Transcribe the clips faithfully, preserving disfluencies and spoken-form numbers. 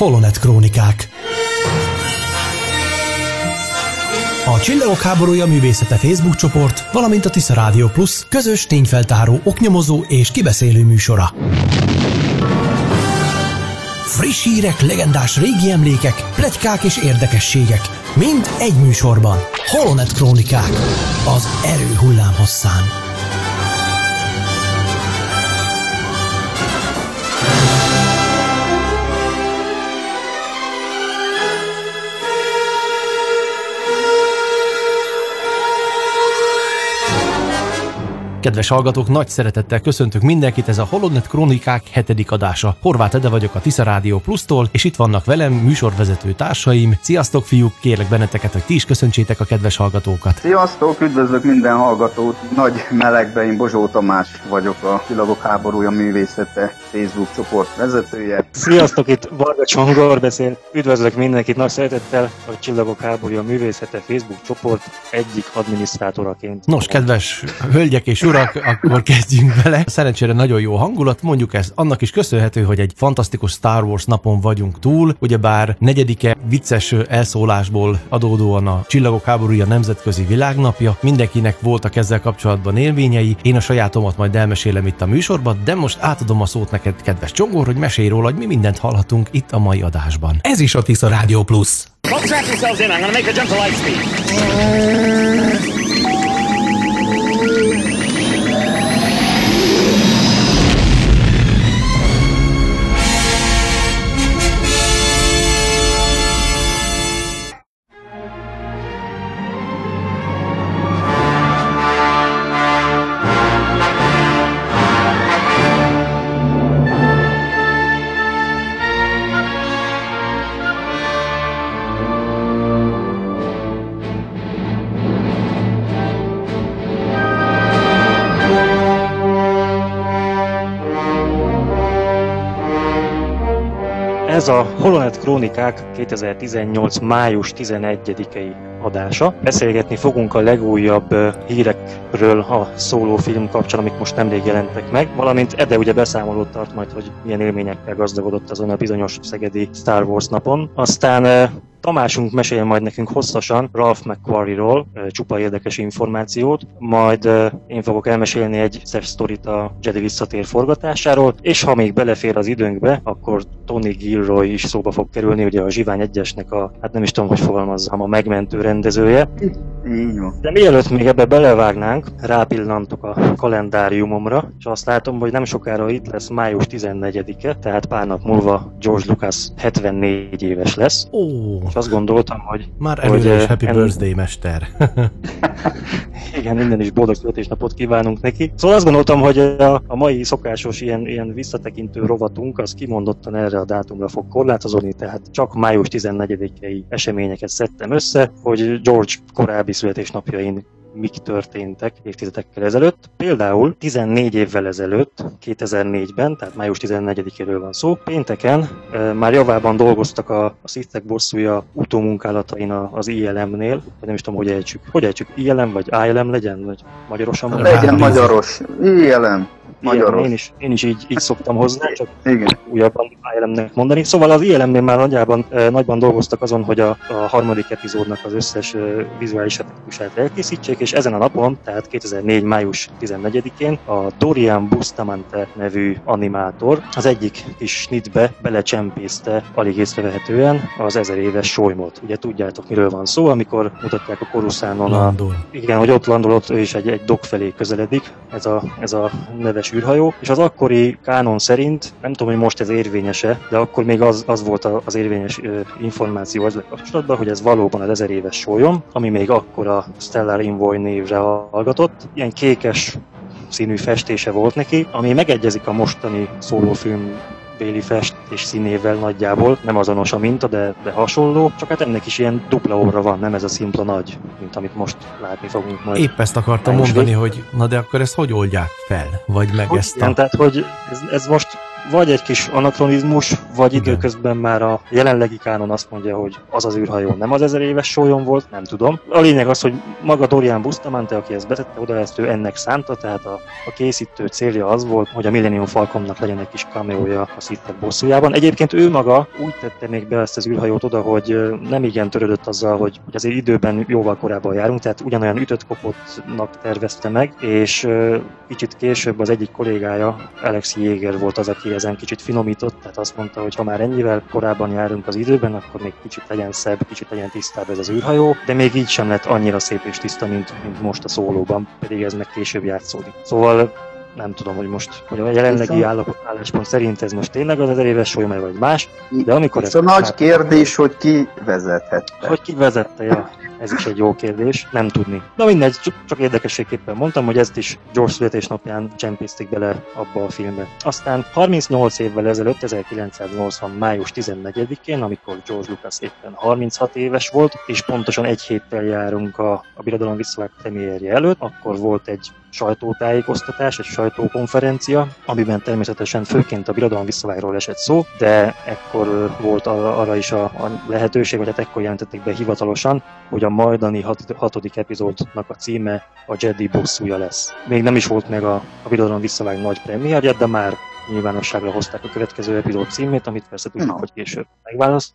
Holonet Krónikák. A Csillagok Háborúja művészete Facebook csoport, valamint a Tisza Rádió Plusz közös tényfeltáró, oknyomozó és kibeszélő műsora. Friss hírek, legendás régi emlékek, pletykák és érdekességek, mind egy műsorban. Holonet Krónikák, az erő hullám hosszán. Kedves hallgatók, nagy szeretettel köszöntök mindenkit, ez a Holonet Krónikák hetedik adása. Horvát Ede vagyok a Tisza Rádió Plusztól, és itt vannak velem műsorvezető társaim. Sziasztok fiúk, kérlek benneteket, hogy ti is köszöntsétek a kedves hallgatókat. Sziasztok, üdvözlök minden hallgatót. Nagy melegben én Bozsó Tamás vagyok, a Csillagok Háborúja művészete Facebook csoport vezetője. Sziasztok, itt Vardacsongor beszél. Üdvözlök mindenkit nagy szeretettel, a Csillagok Háborúja művészete Facebook csoport egyik adminisztrátoraként. Nos, kedves hölgyek és urak, akkor kezdjünk vele. Szerencsére nagyon jó hangulat, mondjuk ez annak is köszönhető, hogy egy fantasztikus Star Wars napon vagyunk túl, ugyebár negyedike vicces elszólásból adódóan a Csillagok Háborúja nemzetközi világnapja, mindenkinek voltak ezzel kapcsolatban élményei, én a sajátomat majd elmesélem itt a műsorban, de most átadom a szót neked, kedves Csongor, hogy mesélj róla, hogy mi mindent hallhatunk itt a mai adásban. Ez is a Tisza Rádió Plusz. Ez a Holonet Krónikák kétezer-tizennyolc. május tizenegyedikei adása. Beszélgetni fogunk a legújabb hírekről a Solo film kapcsán, amik most nemrég jelentek meg, valamint Ede ugye beszámolót tart majd, hogy milyen élményekkel gazdagodott azon a bizonyos szegedi Star Wars napon. Aztán Tamásunk mesél majd nekünk hosszasan Ralph McQuarrie-ról csupa érdekes információt, majd én fogok elmesélni egy szép sztorit a Jedi Visszatér forgatásáról, és ha még belefér az időnkbe, akkor Tony Gilroy is szóba fog kerülni, ugye a Zsivány egyesnek a, hát nem is tudom, hogy fogalmazzam, a megmentő rendezője. De mielőtt még ebbe belevágnánk, rápillantok a kalendáriumomra, és azt látom, hogy nem sokára itt lesz május tizennegyedike, tehát pár nap múlva George Lucas hetvennégy éves lesz. Oh. És azt gondoltam, hogy... Már előre is happy en... birthday, mester! Igen, minden is boldog születésnapot kívánunk neki. Szóval azt gondoltam, hogy a, a mai szokásos ilyen, ilyen visszatekintő rovatunk, az kimondottan erre a dátumra fog korlátozódni, tehát csak május tizennegyedikei eseményeket szedtem össze, hogy George korábbi születésnapjain mik történtek évtizedekkel ezelőtt. Például tizennégy évvel ezelőtt, kétezer-négyben, tehát május tizennegyedikéről van szó, pénteken e, már javában dolgoztak a, a Sith bosszúja utómunkálatain az I L M-nél, vagy nem is tudom, hogy ejtsük. Hogy ejtsük? I L M vagy I L M legyen? Vagy magyarosan? Legyen magyaros. I L M. Magyaros. Igen, én is, én is így, így szoktam hozzá, csak igen. Újabban I L M-nek mondani. Szóval az I L M-nél már nagyjában, eh, nagyban dolgoztak azon, hogy a, a harmadik epizódnak az összes eh, vizuális effektusát elkészítsék, és ezen a napon, tehát kétezer-négy. május tizennegyedikén a Dorian Bustamante nevű animátor az egyik kis snitbe belecsempészte alig észrevehetően az ezer éves solymot. Ugye tudjátok, miről van szó, amikor mutatják a Korusszánon a... Igen, hogy ott landolott, ő is egy, egy dog felé közeledik, ez a, ez a neves űrhajó, és az akkori kánon szerint, nem tudom, hogy most ez érvényese, de akkor még az, az volt az érvényes információ ezzel kapcsolatban, hogy ez valóban az ezer éves sólyom, ami még akkor a Stellar Envoy névre hallgatott. Ilyen kékes színű festése volt neki, ami megegyezik a mostani szólófilm béli festés színével nagyjából, nem azonos a minta, de, de hasonló, csak hát ennek is ilyen dupla óra van, nem ez a szimpla nagy, mint amit most látni fogunk majd. Épp ezt akartam mondani, végül. Hogy na de akkor ezt hogy oldják fel? Vagy meg hogy ezt a... Igen, tehát hogy ez, ez most vagy egy kis anakronizmus, vagy igen. Időközben már a jelenlegi kánon azt mondja, hogy az az űrhajó nem az ezer éves sólyom volt, nem tudom. A lényeg az, hogy maga Dorian Bustamante, aki ezt betette, oda ezt ő ennek szánta, tehát a, a készítő célja az volt, hogy a Millennium Falconnak legyen egy kis cameója a Sith bosszújában. Egyébként ő maga úgy tette még be ezt az űrhajót oda, hogy nem igen törődött azzal, hogy, hogy azért időben jóval korábban járunk, tehát ugyanolyan ütött kopottnak tervezte meg, és kicsit később az egyik kollégája, Alex Jéger volt az, aki ezen kicsit finomított, tehát azt mondta, hogy ha már ennyivel korábban járunk az időben, akkor még kicsit legyen szebb, kicsit legyen tisztább ez az űrhajó, de még így sem lett annyira szép és tiszta, mint, mint most a Szólóban, pedig ez meg később játszódik. Szóval nem tudom, hogy most, hogy a jelenlegi álláspont szerint ez most tényleg az ezer éves sólyom, vagy más, de amikor... Ez a nagy már... kérdés, hogy ki vezethette. Hogy ki vezette, ja. Ez is egy jó kérdés, nem tudni. Na mindegy, csak érdekességképpen mondtam, hogy ezt is George születésnapján csempészték bele abba a filmbe. Aztán harmincnyolc évvel ezelőtt, ezerkilencszáznyolcvan. május tizennegyedikén, amikor George Lucas éppen harminchat éves volt, és pontosan egy héttel járunk a, a Birodalom visszavág premierje előtt, akkor volt egy sajtótájékoztatás, egy sajtókonferencia, amiben természetesen főként a Birodalom visszavágról esett szó, de ekkor volt arra is a, a lehetőség, vagy hát ekkor jelentették be hivatalosan, hogy a a majdani hat, hatodik epizódnak a címe a Jedi bosszúja lesz. Még nem is volt meg a, a Birodalom visszavág nagy premierje, de már nyilvánosságra hozták a következő epizód címét, amit persze tudjuk, hogy később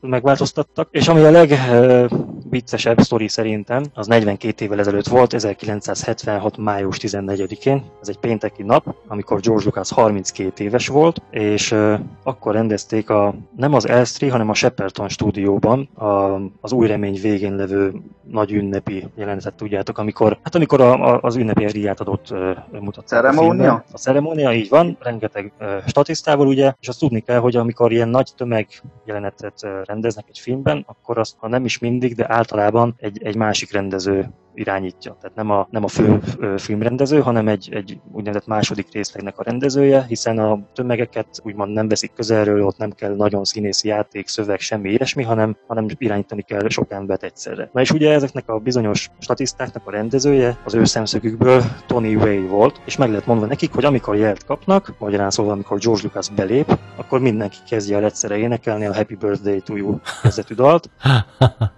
megváltoztattak. És ami a legviccesebb sztori szerintem, az negyvenkét évvel ezelőtt volt, ezerkilencszázhetvenhat. május tizennegyedikén, ez egy pénteki nap, amikor George Lucas harminckét éves volt, és uh, akkor rendezték a, nem az Elstree, hanem a Shepperton stúdióban a, az Új Remény végén levő nagy ünnepi jelenetet, tudjátok, amikor, hát amikor a, a, az ünnepi díját adott uh, mutatták. Ceremónia? A, a ceremónia, így van, rengeteg uh, statisztával, ugye, és azt tudni kell, hogy amikor ilyen nagy tömeg jelenetet rendeznek egy filmben, akkor azt, ha nem is mindig, de általában egy, egy másik rendező irányítja. Tehát nem a, nem a fő filmrendező, hanem egy, egy úgynevezett második részlegnek a rendezője, hiszen a tömegeket úgymond nem veszik közelről, ott nem kell nagyon színészi játék, szöveg, semmi ilyesmi, hanem, hanem irányítani kell sok embert egyszerre. Na és ugye ezeknek a bizonyos statisztáknak a rendezője az ő szemszögükből Tony Way volt, és meg lehet mondva nekik, hogy amikor jelt kapnak, magyarán szóval amikor George Lucas belép, akkor mindenki kezdje el egyszerre énekelni a Happy Birthday to You kezdetű dalt,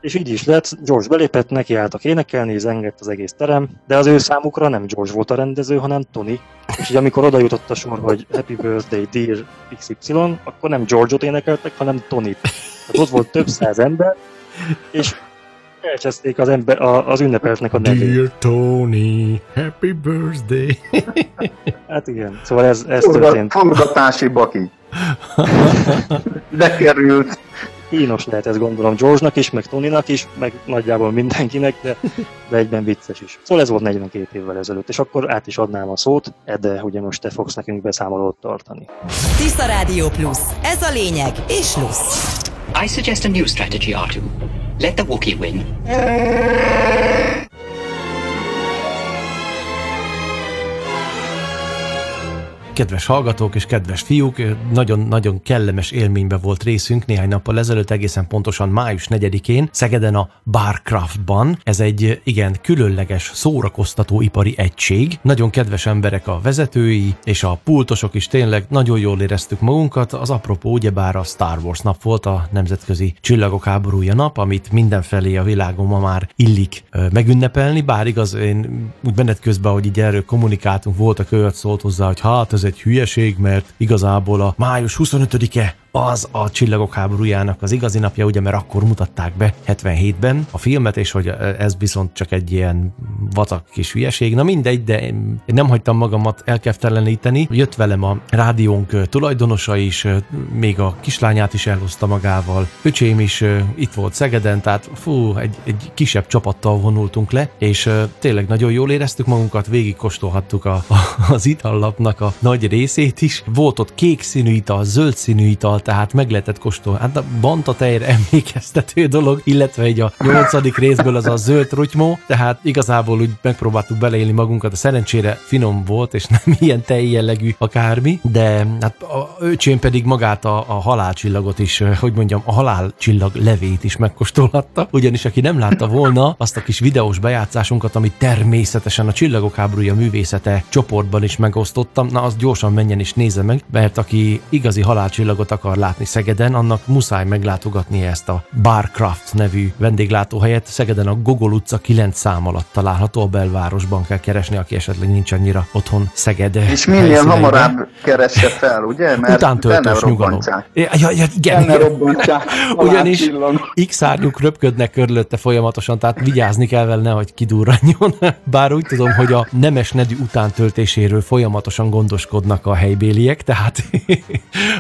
és így is lett, George belépett, neki álltak énekelni, zengett az egész terem, de az ő számukra nem George volt a rendező, hanem Tony. És így amikor oda jutott a sor, hogy Happy Birthday Dear iksz ipszilon, akkor nem George-ot énekeltek, hanem Tony-t. Tehát ott volt több száz ember, és elcseszték az, ember, a, az ünnepeltnek a nevét. Dear Tony, Happy Birthday! Hát igen, szóval ez, ez történt. Forgatási baki. Lekerült. Kínos lehet ez, gondolom, George-nak is, meg Tony-nak is, meg nagyjából mindenkinek, de, de egyben vicces is. Szóval ez volt negyvenkét évvel ezelőtt, és akkor át is adnám a szót, Ede, ugye most te fogsz nekünk beszámolót tartani. Tisza Rádió Plusz. Ez a lényeg, és plusz. I suggest a new strategy, Artu. Let the Wookiee win. Kedves hallgatók és kedves fiúk, nagyon-nagyon kellemes élményben volt részünk néhány nappal ezelőtt, egészen pontosan május negyedikén, Szegeden a Barcraftban. Ez egy igen különleges szórakoztatóipari egység. Nagyon kedves emberek a vezetői, és a pultosok is, tényleg nagyon jól éreztük magunkat. Az apropó ugyebár a Star Wars nap volt, a nemzetközi Csillagok Háborúja nap, amit mindenfelé a világon ma már illik megünnepelni, bár igaz, én úgy benned közben, hogy így erről kommunikáltunk, voltak olyat, szólt hozzá, hogy hát ez egy hülyeség, mert igazából a május huszonötödike az a Csillagok Háborújának az igazi napja, ugye, mert akkor mutatták be hetvenhétben a filmet, és hogy ez viszont csak egy ilyen vacak kis hülyeség. Na mindegy, de én nem hagytam magamat elkefteleníteni. Jött velem a rádiónk tulajdonosa is, még a kislányát is elhozta magával, öcsém is itt volt Szegeden, tehát fú, egy, egy kisebb csapattal vonultunk le, és tényleg nagyon jól éreztük magunkat, végig kóstolhattuk a, a, az itallapnak a nagy részét is. Volt ott kék színű ital, zöld színű ital, tehát meg lehetett kóstolni. Hát a banta tejre emlékeztető dolog, illetve egy a nyolcadik részből az a zöld rutymó, tehát igazából úgy megpróbáltuk beleélni magunkat, a szerencsére finom volt, és nem ilyen tej jellegű akármi, de hát a öcsém pedig magát a, a halálcsillagot is, hogy mondjam, a halálcsillag levét is megkóstolhatta, ugyanis aki nem látta volna azt a kis videós bejátszásunkat, amit természetesen a Csillagok Háborúja művészete csoportban is megosztottam, na az gyorsan menjen és nézze meg, mert aki igazi halálcsillagot akar látni Szegeden, annak muszáj meglátogatni ezt a Barcraft nevű vendéglátóhelyet. Szegeden a Gogol utca kilenc szám alatt található, a belvárosban kell keresni, aki esetleg nincs annyira otthon Szeged. És minél hamarabb keresse fel, ugye? Mert utántöltős nyugalom. Ja, ja, ja, igen. Benne robbantsák. Ugyanis X-árnyuk röpködnek körülötte folyamatosan, tehát vigyázni kell vele, nehogy kidurranjon. Bár úgy tudom, hogy a nemes nedű utántöltéséről folyamatosan gondoskodnak a helybéliek, tehát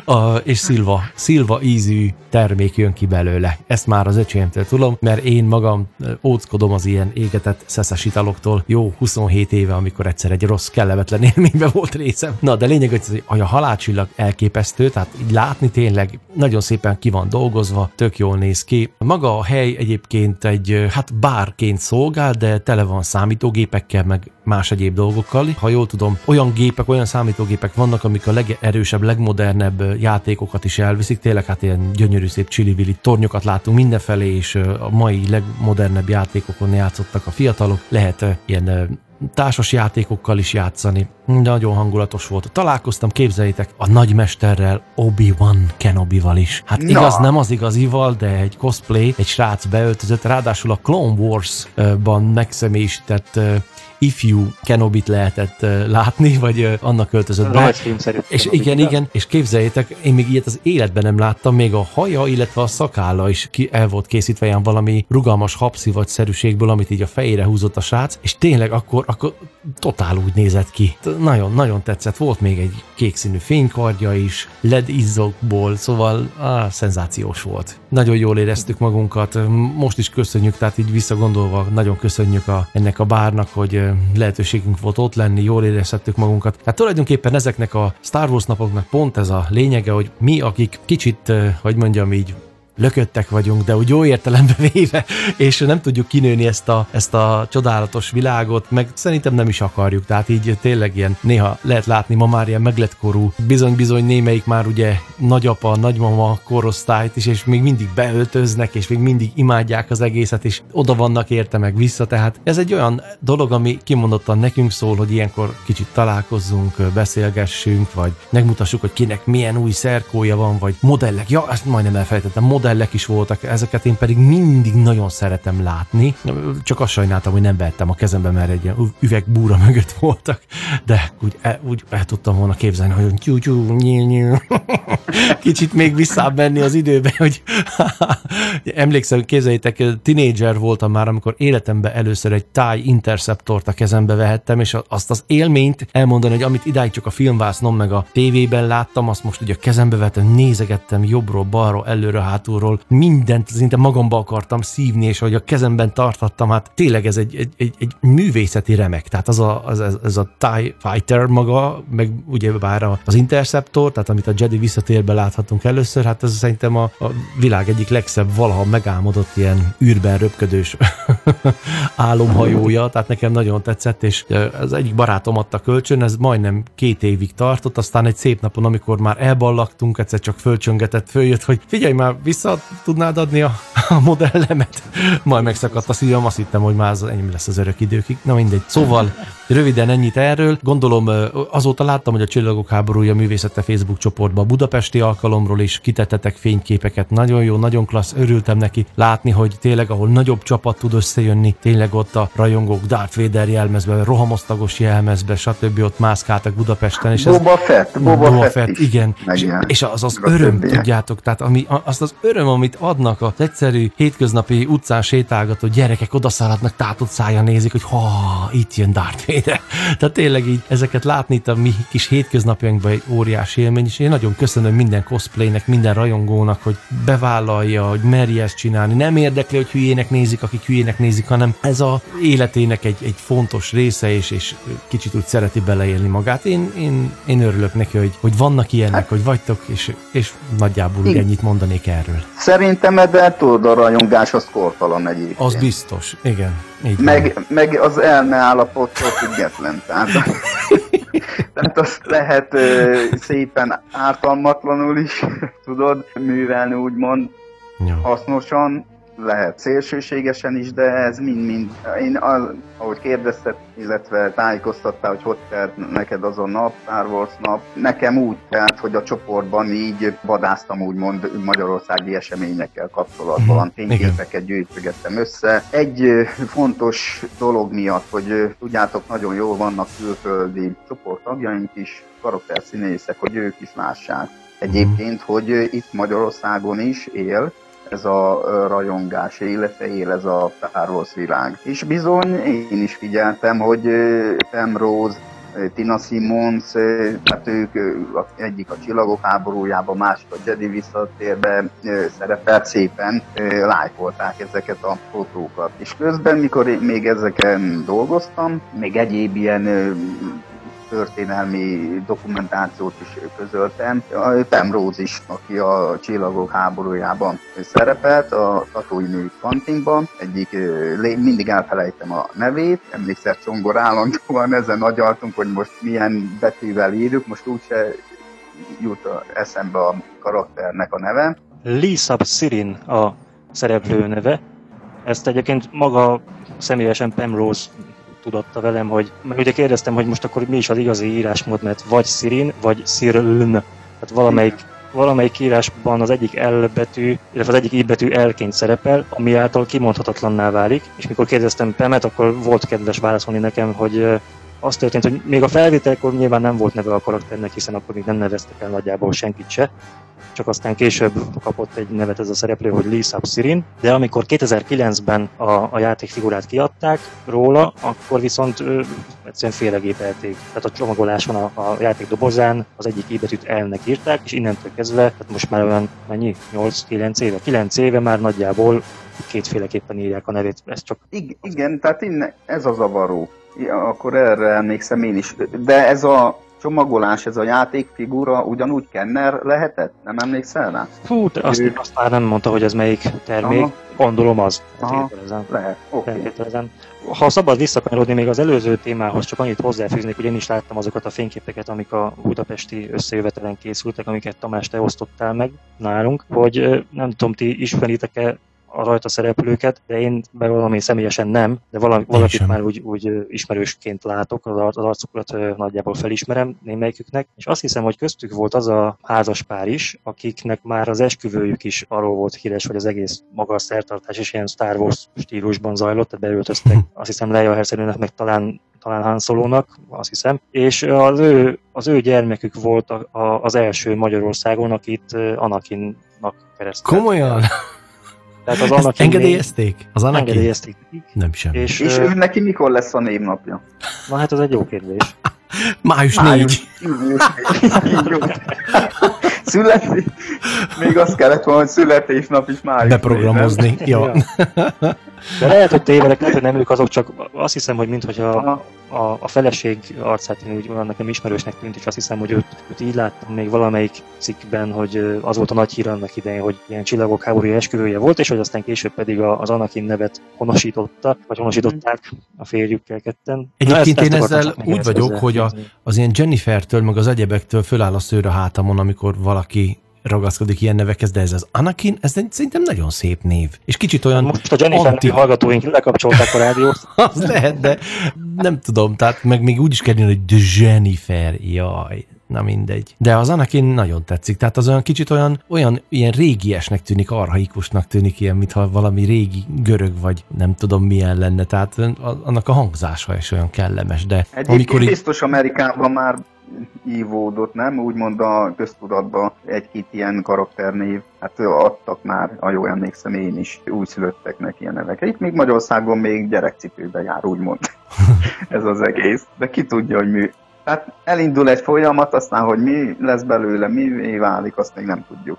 a, és szilva, szilva ízű termék jön ki belőle. Ezt már az öcsémtől tudom, mert én magam óckodom az ilyen égetett szeszes italoktól jó huszonhét éve, amikor egyszer egy rossz, kellemetlen élményben volt részem. Na, de lényeg, hogy a halálcsillag elképesztő, tehát így látni tényleg nagyon szépen ki van dolgozva, tök jól néz ki. Maga a hely egyébként egy, hát bárként szolgál, de tele van számítógépekkel, meg más egyéb dolgokkal. Ha jól tudom, olyan gépek, olyan számítógépek vannak, amik a legerősebb, legmodernebb játékokat is elviszik. Tényleg hát ilyen gyönyörű szép csili-vili tornyokat látunk mindenfelé, és a mai legmodernebb játékokon játszottak a fiatalok. Lehet ilyen társas játékokkal is játszani. Nagyon hangulatos volt. Találkoztam, képzeljétek, a nagymesterrel, Obi-Wan Kenobival is. Hát no. igaz, nem az igazival, de egy cosplay, egy srác beöltözött, ráadásul a Clone Wars-ban megszemélyisített ifjú Kenobit lehetett uh, látni, vagy uh, annak költözött be. És Kenobit, igen, de? igen, és képzeljétek, én még ilyet az életben nem láttam, még a haja, illetve a szakálla is ki, el volt készítve ilyen valami rugalmas habszivagyszerűségből, amit így a fejére húzott a srác, és tényleg akkor, akkor totál úgy nézett ki. Nagyon, nagyon tetszett, volt még egy kékszínű fénykardja is, el é dé izzokból, szóval á, szenzációs volt. Nagyon jól éreztük magunkat, most is köszönjük, tehát így visszagondolva nagyon köszönjük a, ennek a bárnak, hogy lehetőségünk volt ott lenni, jól érezhettük magunkat. Tehát tulajdonképpen ezeknek a Star Wars napoknak pont ez a lényege, hogy mi, akik kicsit, hogy mondjam így, lököttek vagyunk, de úgy jó értelembe véve, és nem tudjuk kinőni ezt a, ezt a csodálatos világot, meg szerintem nem is akarjuk, tehát így tényleg ilyen néha lehet látni ma már ilyen meglettkorú, bizony-bizony némelyik már ugye nagyapa, nagymama korosztályt is, és még mindig beöltöznek, és még mindig imádják az egészet, és oda vannak érte meg vissza, tehát ez egy olyan dolog, ami kimondottan nekünk szól, hogy ilyenkor kicsit találkozzunk, beszélgessünk, vagy megmutassuk, hogy kinek milyen új szerkója van, vagy modellek, ja, ezt majdnem elfelejtettem, modell modellek is voltak, ezeket én pedig mindig nagyon szeretem látni. Csak azt sajnáltam, hogy nem vettem a kezembe, mert egy ilyen üvegbúra mögött voltak, de úgy el, úgy el tudtam volna képzelni, hogy tyú-tyú, nyí-nyú. Kicsit még visszább menni az időbe, hogy emlékszem, képzeljétek, tinédzser voltam már, amikor életemben először egy táj interceptort a kezembe vehettem, és azt az élményt elmondani, hogy amit idáig csak a filmvásznon meg a tévében láttam, azt most ugye a kezembe vettem, nézegettem jobbról, balról, előre, hátul, mindent szinte magamba akartam szívni, és ahogy a kezemben tartottam, hát tényleg ez egy, egy, egy, egy művészeti remek, tehát az a, az, az a TIE Fighter maga, meg ugye bár az Interceptor, tehát amit a Jedi Visszatérben láthatunk először, hát ez szerintem a, a világ egyik legszebb valaha megálmodott ilyen űrben röpködős álomhajója, tehát nekem nagyon tetszett, és az egyik barátom adta kölcsön, ez majdnem két évig tartott, aztán egy szép napon, amikor már elballagtunk, egyszer csak fölcsöngetett, följött, hogy figyelj már, vissza tudnád adni a, a modellemet? Majd megszakadt a szívem, azt hittem, hogy már ennyi lesz az örök időkig. Na mindegy. Szóval röviden ennyit erről. Gondolom azóta láttam, hogy a Csillagok Háborúja művészete Facebook csoportban a budapesti alkalomról is kitettetek fényképeket. Nagyon jó, nagyon klassz, örültem neki látni, hogy tényleg ahol nagyobb csapat tud összejönni, tényleg ott a rajongók Darth Vader jelmezbe, rohamosztagos jelmezbe, stb. Ott mászkáltak Budapesten. És Boba Fett, Boba, Boba Fett, igen. És, és az az öröm, tudjátok, tehát ami, azt az öröm, amit adnak az egyszerű egyszerű, hétköznapi utcán sétálgató gyerekek odaszállhatnak, tátott szájjal nézik, hogy ha, itt jön Darth Vader. Tehát tényleg így ezeket látni itt a mi kis hétköznapjainkban egy óriási élmény, és én nagyon köszönöm minden cosplaynek, minden rajongónak, hogy bevállalja, hogy merje ezt csinálni. Nem érdekli, hogy hülyének nézik, akik hülyének nézik, hanem ez a életének egy, egy fontos része, és, és kicsit úgy szereti beleélni magát. Én, én, én örülök neki, hogy, hogy vannak ilyenek, hát, hogy vagytok, és, és nagyjából így ennyit mondanék erről. Szerintem ebben tudod a rajongás, az kortalan egyébként. Az biztos, igen. Meg, meg az el ne állapottól független. Tehát, tehát azt lehet ö, szépen ártalmatlanul is tudod művelni, úgymond ja. hasznosan, lehet szélsőségesen is, de ez mind-mind. Én az, ahogy kérdezted, illetve tájékoztattál, hogy hogy telt neked az a nap, Star Wars nap, nekem úgy telt, hogy a csoportban így vadásztam úgymond magyarországi eseményekkel kapcsolatban. Tényképeket gyűjtögettem össze. Egy fontos dolog miatt, hogy tudjátok, nagyon jól vannak külföldi csoporttagjaink is, karakterszínészek, hogy ők is lássák. Egyébként, hogy itt Magyarországon is él ez a rajongás, illetve él ez a Star Wars világ. És bizony, én is figyeltem, hogy Pam Rose, Tina Simmons, hát ők egyik a Csillagok háborújában, másik a Jedi Visszatérben szerepelt, szépen lájkolták ezeket a fotókat. És közben, mikor én még ezeken dolgoztam, még egyéb ilyen történelmi dokumentációt is közöltem. Pam Rose is, aki a Csillagok háborújában szerepelt, a Tatooine kantinban, egyik, mindig elfelejtem a nevét, emlékszel, Csongor állandóan ezen agyaltunk, hogy most milyen betűvel írjuk, most úgyse jut eszembe a karakternek a neve. Leesub Sirrin a szereplő neve. Ezt egyébként maga személyesen Pam Rose tudatta velem, hogy mert ugye kérdeztem, hogy most akkor mi is az igazi írásmód, mert vagy Sirrin, vagy Sirrin. Tehát valamelyik, valamelyik írásban az egyik L betű, illetve az egyik I betű L-ként szerepel, ami által kimondhatatlanná válik. És mikor kérdeztem Pemet, akkor volt kedves válaszolni nekem, hogy az történt, hogy még a felvételkor nyilván nem volt neve a karakternek, hiszen akkor még nem neveztek el nagyjából senkit se. Csak aztán később kapott egy nevet ez a szereplő, hogy Leesub Sirrin, de amikor kétezer-kilencben a, a játékfigurát kiadták róla, akkor viszont ö, egyszerűen félregépelték. Tehát a csomagoláson a, a játék dobozán az egyik I betűt L-nek írták, és innentől kezdve, tehát most már olyan mennyi? nyolc-kilenc éve? kilenc éve már nagyjából kétféleképpen írják a nevét. Ez csak... Igen, tehát innen ez a zavaró. Ja, akkor erre emlékszem én is. De ez a csomagolás, ez a játékfigura ugyanúgy Kenner lehetett? Nem emlékszel rá? Hú, de azt, ő... azt már nem mondta, hogy ez melyik termék. Aha. Gondolom az. Aha, lehet. Okay. Ha szabad visszakanyarodni még az előző témához, csak annyit hozzáfűznék, hogy én is láttam azokat a fényképeket, amik a budapesti összejövetelen készültek, amiket Tamás, te osztottál meg nálunk, hogy nem tudom, ti ismeritek-e a rajta szereplőket, de én meg valami személyesen nem, de valami, valakit már úgy, úgy ismerősként látok, az arcukat nagyjából felismerem némelyiküknek, és azt hiszem, hogy köztük volt az a házaspár is, akiknek már az esküvőjük is arról volt híres, hogy az egész maga a szertartás is ilyen Star Wars stílusban zajlott, tehát beöltöztek, azt hiszem, Leia hercegnőnek, meg talán talán Han Solónak, azt hiszem, és az ő, az ő gyermekük volt a, a, az első Magyarországon, akit Anakinnak keresztelt. Komolyan! Tehát az engedélyezték? Az Anakin? Engedélyezték. Nem sem. És, és ő neki mikor lesz a névnapja? Na hát az egy jó kérdés. május negyedike Születés. Még azt kellett volna, hogy születésnap is május. Beprogramozni. Ja. De lehet, hogy tévedek, lehet, hogy nem ők azok, csak azt hiszem, hogy minthogyha a, a, a feleség arcát én úgy olyan nekem ismerősnek tűnt, és azt hiszem, hogy őt, őt így láttam még valamelyik cikkben, hogy az volt a nagy hír annak idején, hogy ilyen Csillagok háborúja esküvője volt, és hogy aztán később pedig az Anakin nevet honosította, vagy honosították a férjükkel ketten. Egyébként én ezzel úgy vagyok, hogy a, az ilyen Jennifertől, meg az egyebektől föláll a szőr a hátamon, amikor valaki ragaszkodik ilyen nevekhez, de ez az Anakin, ez szerintem nagyon szép név. És kicsit olyan... Most a Jennifer anti... hallgatóink lekapcsolták a rádiót. Az lehet, de nem tudom, tehát meg még úgy is kell jönni, hogy de Jennifer, jaj, na mindegy. De az Anakin nagyon tetszik, tehát az olyan kicsit olyan, olyan ilyen régiesnek tűnik, arhaikusnak tűnik, ilyen, mintha valami régi görög vagy nem tudom milyen lenne, tehát annak a hangzása is olyan kellemes, de... Egyébként amikor biztos Amerikában már ívódott, nem? Úgymond a köztudatban egy-két ilyen karakternév, hát adtak már, a jól emlékszem én is, újszülötteknek ilyen nevek. Itt még Magyarországon még gyerekcipőbe jár, úgymond ez az egész, de ki tudja, hogy mi. Tehát elindul egy folyamat, aztán, hogy mi lesz belőle, mi válik, azt még nem tudjuk.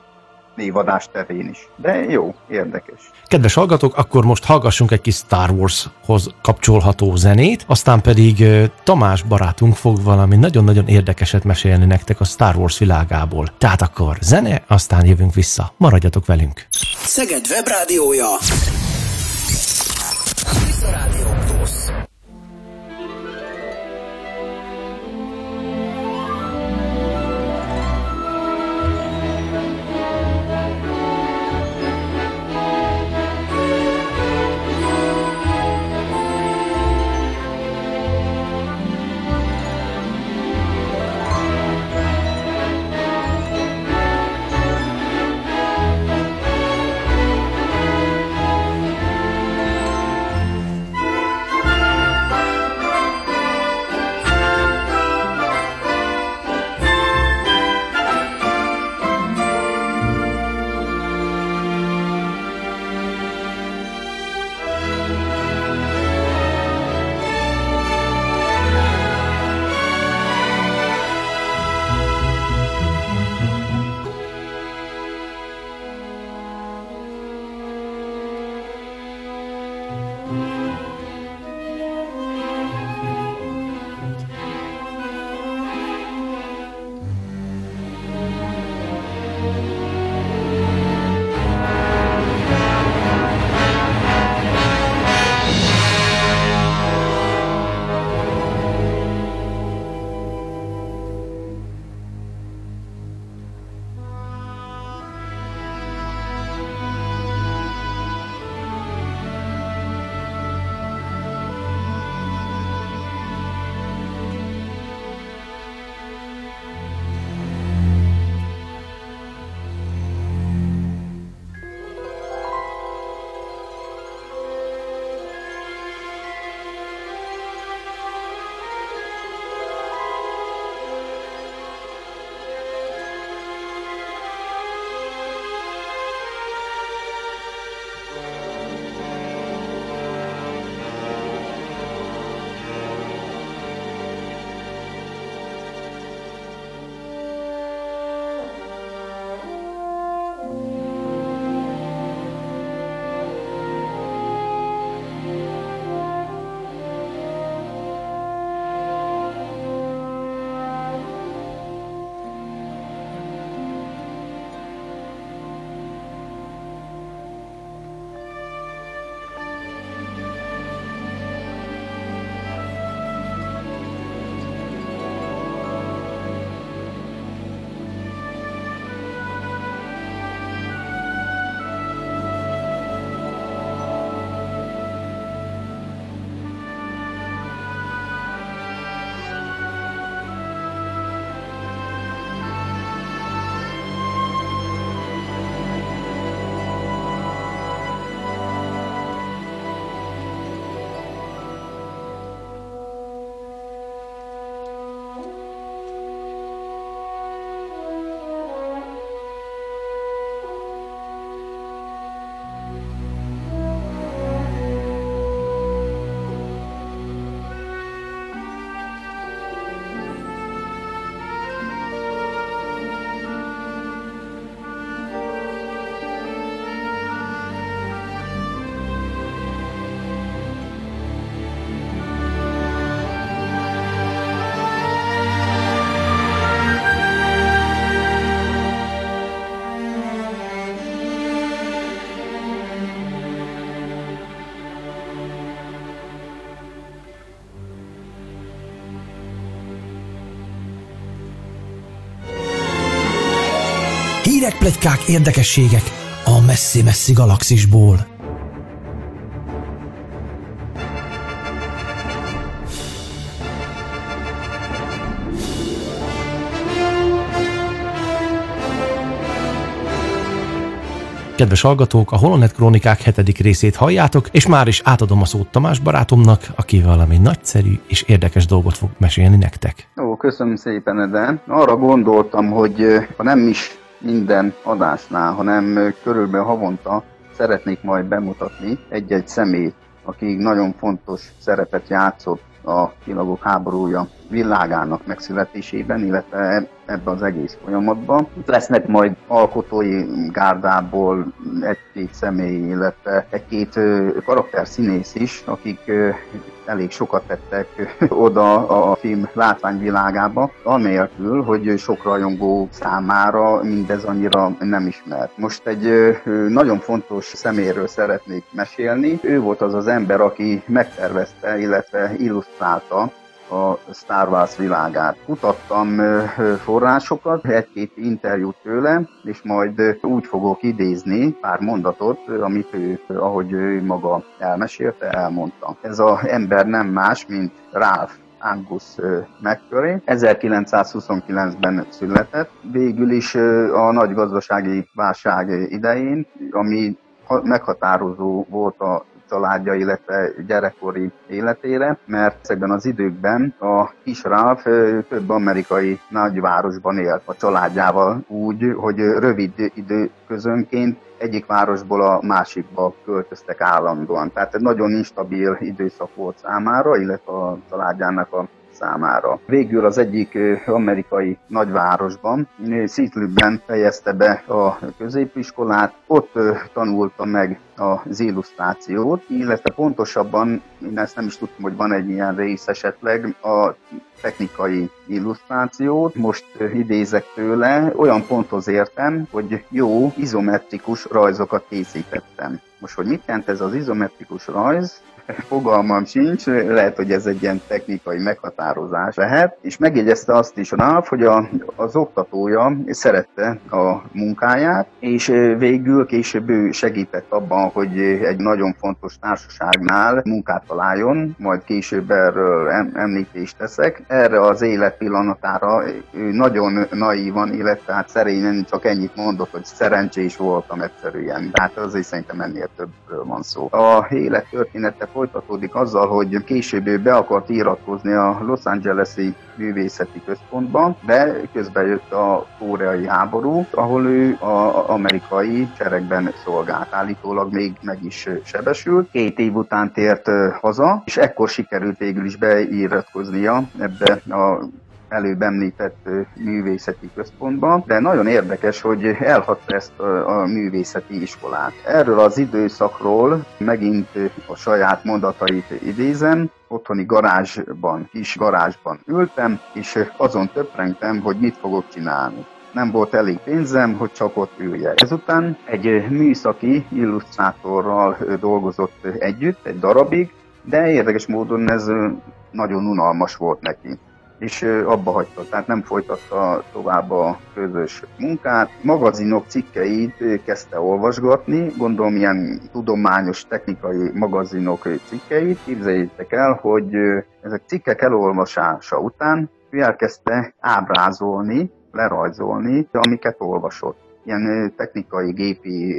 Névadás terén is. De jó, érdekes. Kedves hallgatók, akkor most hallgassunk egy kis Star Warshoz kapcsolható zenét, aztán pedig Tamás barátunk fog valami nagyon-nagyon érdekeset mesélni nektek a Star Wars világából. Tehát akkor zene, aztán jövünk vissza. Maradjatok velünk! Szeged Webrádiója! Tisza Rádió Plusz! Hírek, pletykák, érdekességek a messzi-messzi galaxisból. Kedves hallgatók, a Holonet Krónikák hetedik részét halljátok, és már is átadom a szót Tamás barátomnak, aki valami nagyszerű és érdekes dolgot fog mesélni nektek. Jó, köszönöm szépen, Ede. Arra gondoltam, hogy ha nem is minden adásnál, hanem körülbelül havonta szeretnék majd bemutatni egy-egy személyt, aki nagyon fontos szerepet játszott a Csillagok Háborúja világának megszületésében, illetve ebben az egész folyamatban. Itt lesznek majd alkotói gárdából egy-két személy, illetve egy-két karakterszínész is, akik elég sokat tettek oda a film látványvilágába, anélkül, hogy sok rajongó számára mindez annyira nem ismert. Most egy nagyon fontos személyről szeretnék mesélni. Ő volt az az ember, aki megtervezte, illetve illusztrálta a Star Wars világát. Kutattam forrásokat, egy-két interjút tőle, és majd úgy fogok idézni pár mondatot, amit ő, ahogy ő maga elmesélte, elmondta. Ez az ember nem más, mint Ralph Angus McQuarrie. ezerkilencszázhuszonkilencben született. Végül is a nagy gazdasági válság idején, ami meghatározó volt a családja, illetve gyerekkori életére, mert ezekben az időkben a kis Ralph több amerikai nagyvárosban élt a családjával úgy, hogy rövid időközönként egyik városból a másikba költöztek állandóan. Tehát egy nagyon instabil időszak volt számára, illetve a családjának a számára. Végül az egyik amerikai nagyvárosban, Seattle-ben fejezte be a középiskolát, ott tanulta meg az illusztrációt, illetve pontosabban, én ezt nem is tudtam, hogy van egy ilyen rész esetleg, a technikai illusztrációt. Most idézek tőle, olyan ponthoz értem, hogy jó izometrikus rajzokat készítettem. Most, hogy mit jelent ez az izometrikus rajz? Fogalmam sincs, lehet, hogy ez egy ilyen technikai meghatározás lehet, és megjegyezte azt is Ralph, hogy a, az oktatója szerette a munkáját, és végül később ő segített abban, hogy egy nagyon fontos társaságnál munkát találjon, majd később erről említést teszek. Erre az élet pillanatára ő nagyon naívan, illetve hát szerényen csak ennyit mondott, hogy szerencsés voltam egyszerűen, tehát azért szerintem ennél többről van szó. A élet története folytatódik azzal, hogy később ő be akart iratkozni a Los Angeles-i művészeti központba, de közben jött a koreai háború, ahol ő az amerikai seregben szolgált. Állítólag még meg is sebesült. Két év után tért haza, és ekkor sikerült végül is beiratkoznia ebbe a előbb említett művészeti központban, de nagyon érdekes, hogy elhagyta ezt a művészeti iskolát. Erről az időszakról megint a saját mondatait idézem. Otthoni garázsban, kis garázsban ültem, és azon töprengtem, hogy mit fogok csinálni. Nem volt elég pénzem, hogy csak ott üljek. Ezután egy műszaki illusztrátorral dolgozott együtt egy darabig, de érdekes módon ez nagyon unalmas volt neki, és abba hagyta, tehát nem folytatta tovább a közös munkát. Magazinok cikkeit kezdte olvasgatni, gondolom ilyen tudományos, technikai magazinok cikkeit. Képzeljétek el, hogy ezek cikkek elolvasása után ő elkezdte ábrázolni, lerajzolni, amiket olvasott, ilyen technikai, gépi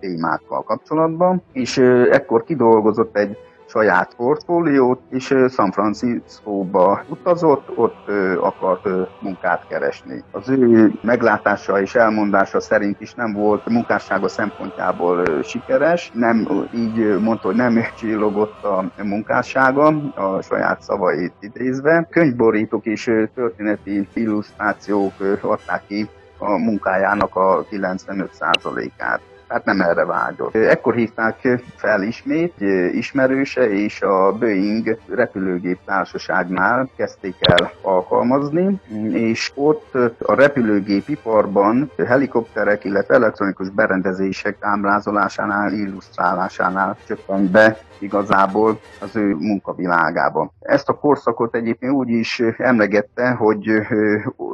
témákkal kapcsolatban, és ekkor kidolgozott egy saját portfóliót, és San Franciscóba utazott, ott akart munkát keresni. Az ő meglátása és elmondása szerint is nem volt munkássága szempontjából sikeres, nem így mondta, hogy nem csillogott a munkássága, a saját szavait idézve. Könyvborítók és történeti illusztrációk adták ki a munkájának a kilencvenöt százalékát. Hát nem erre vágyott. Ekkor hívták fel ismét, ismerőse és a Boeing repülőgép társaságnál kezdték el alkalmazni, és ott a repülőgépiparban helikopterek, illetve elektronikus berendezések ábrázolásánál, illusztrálásánál csöppent be igazából az ő munkavilágába. Ezt a korszakot egyébként úgy is emlegette, hogy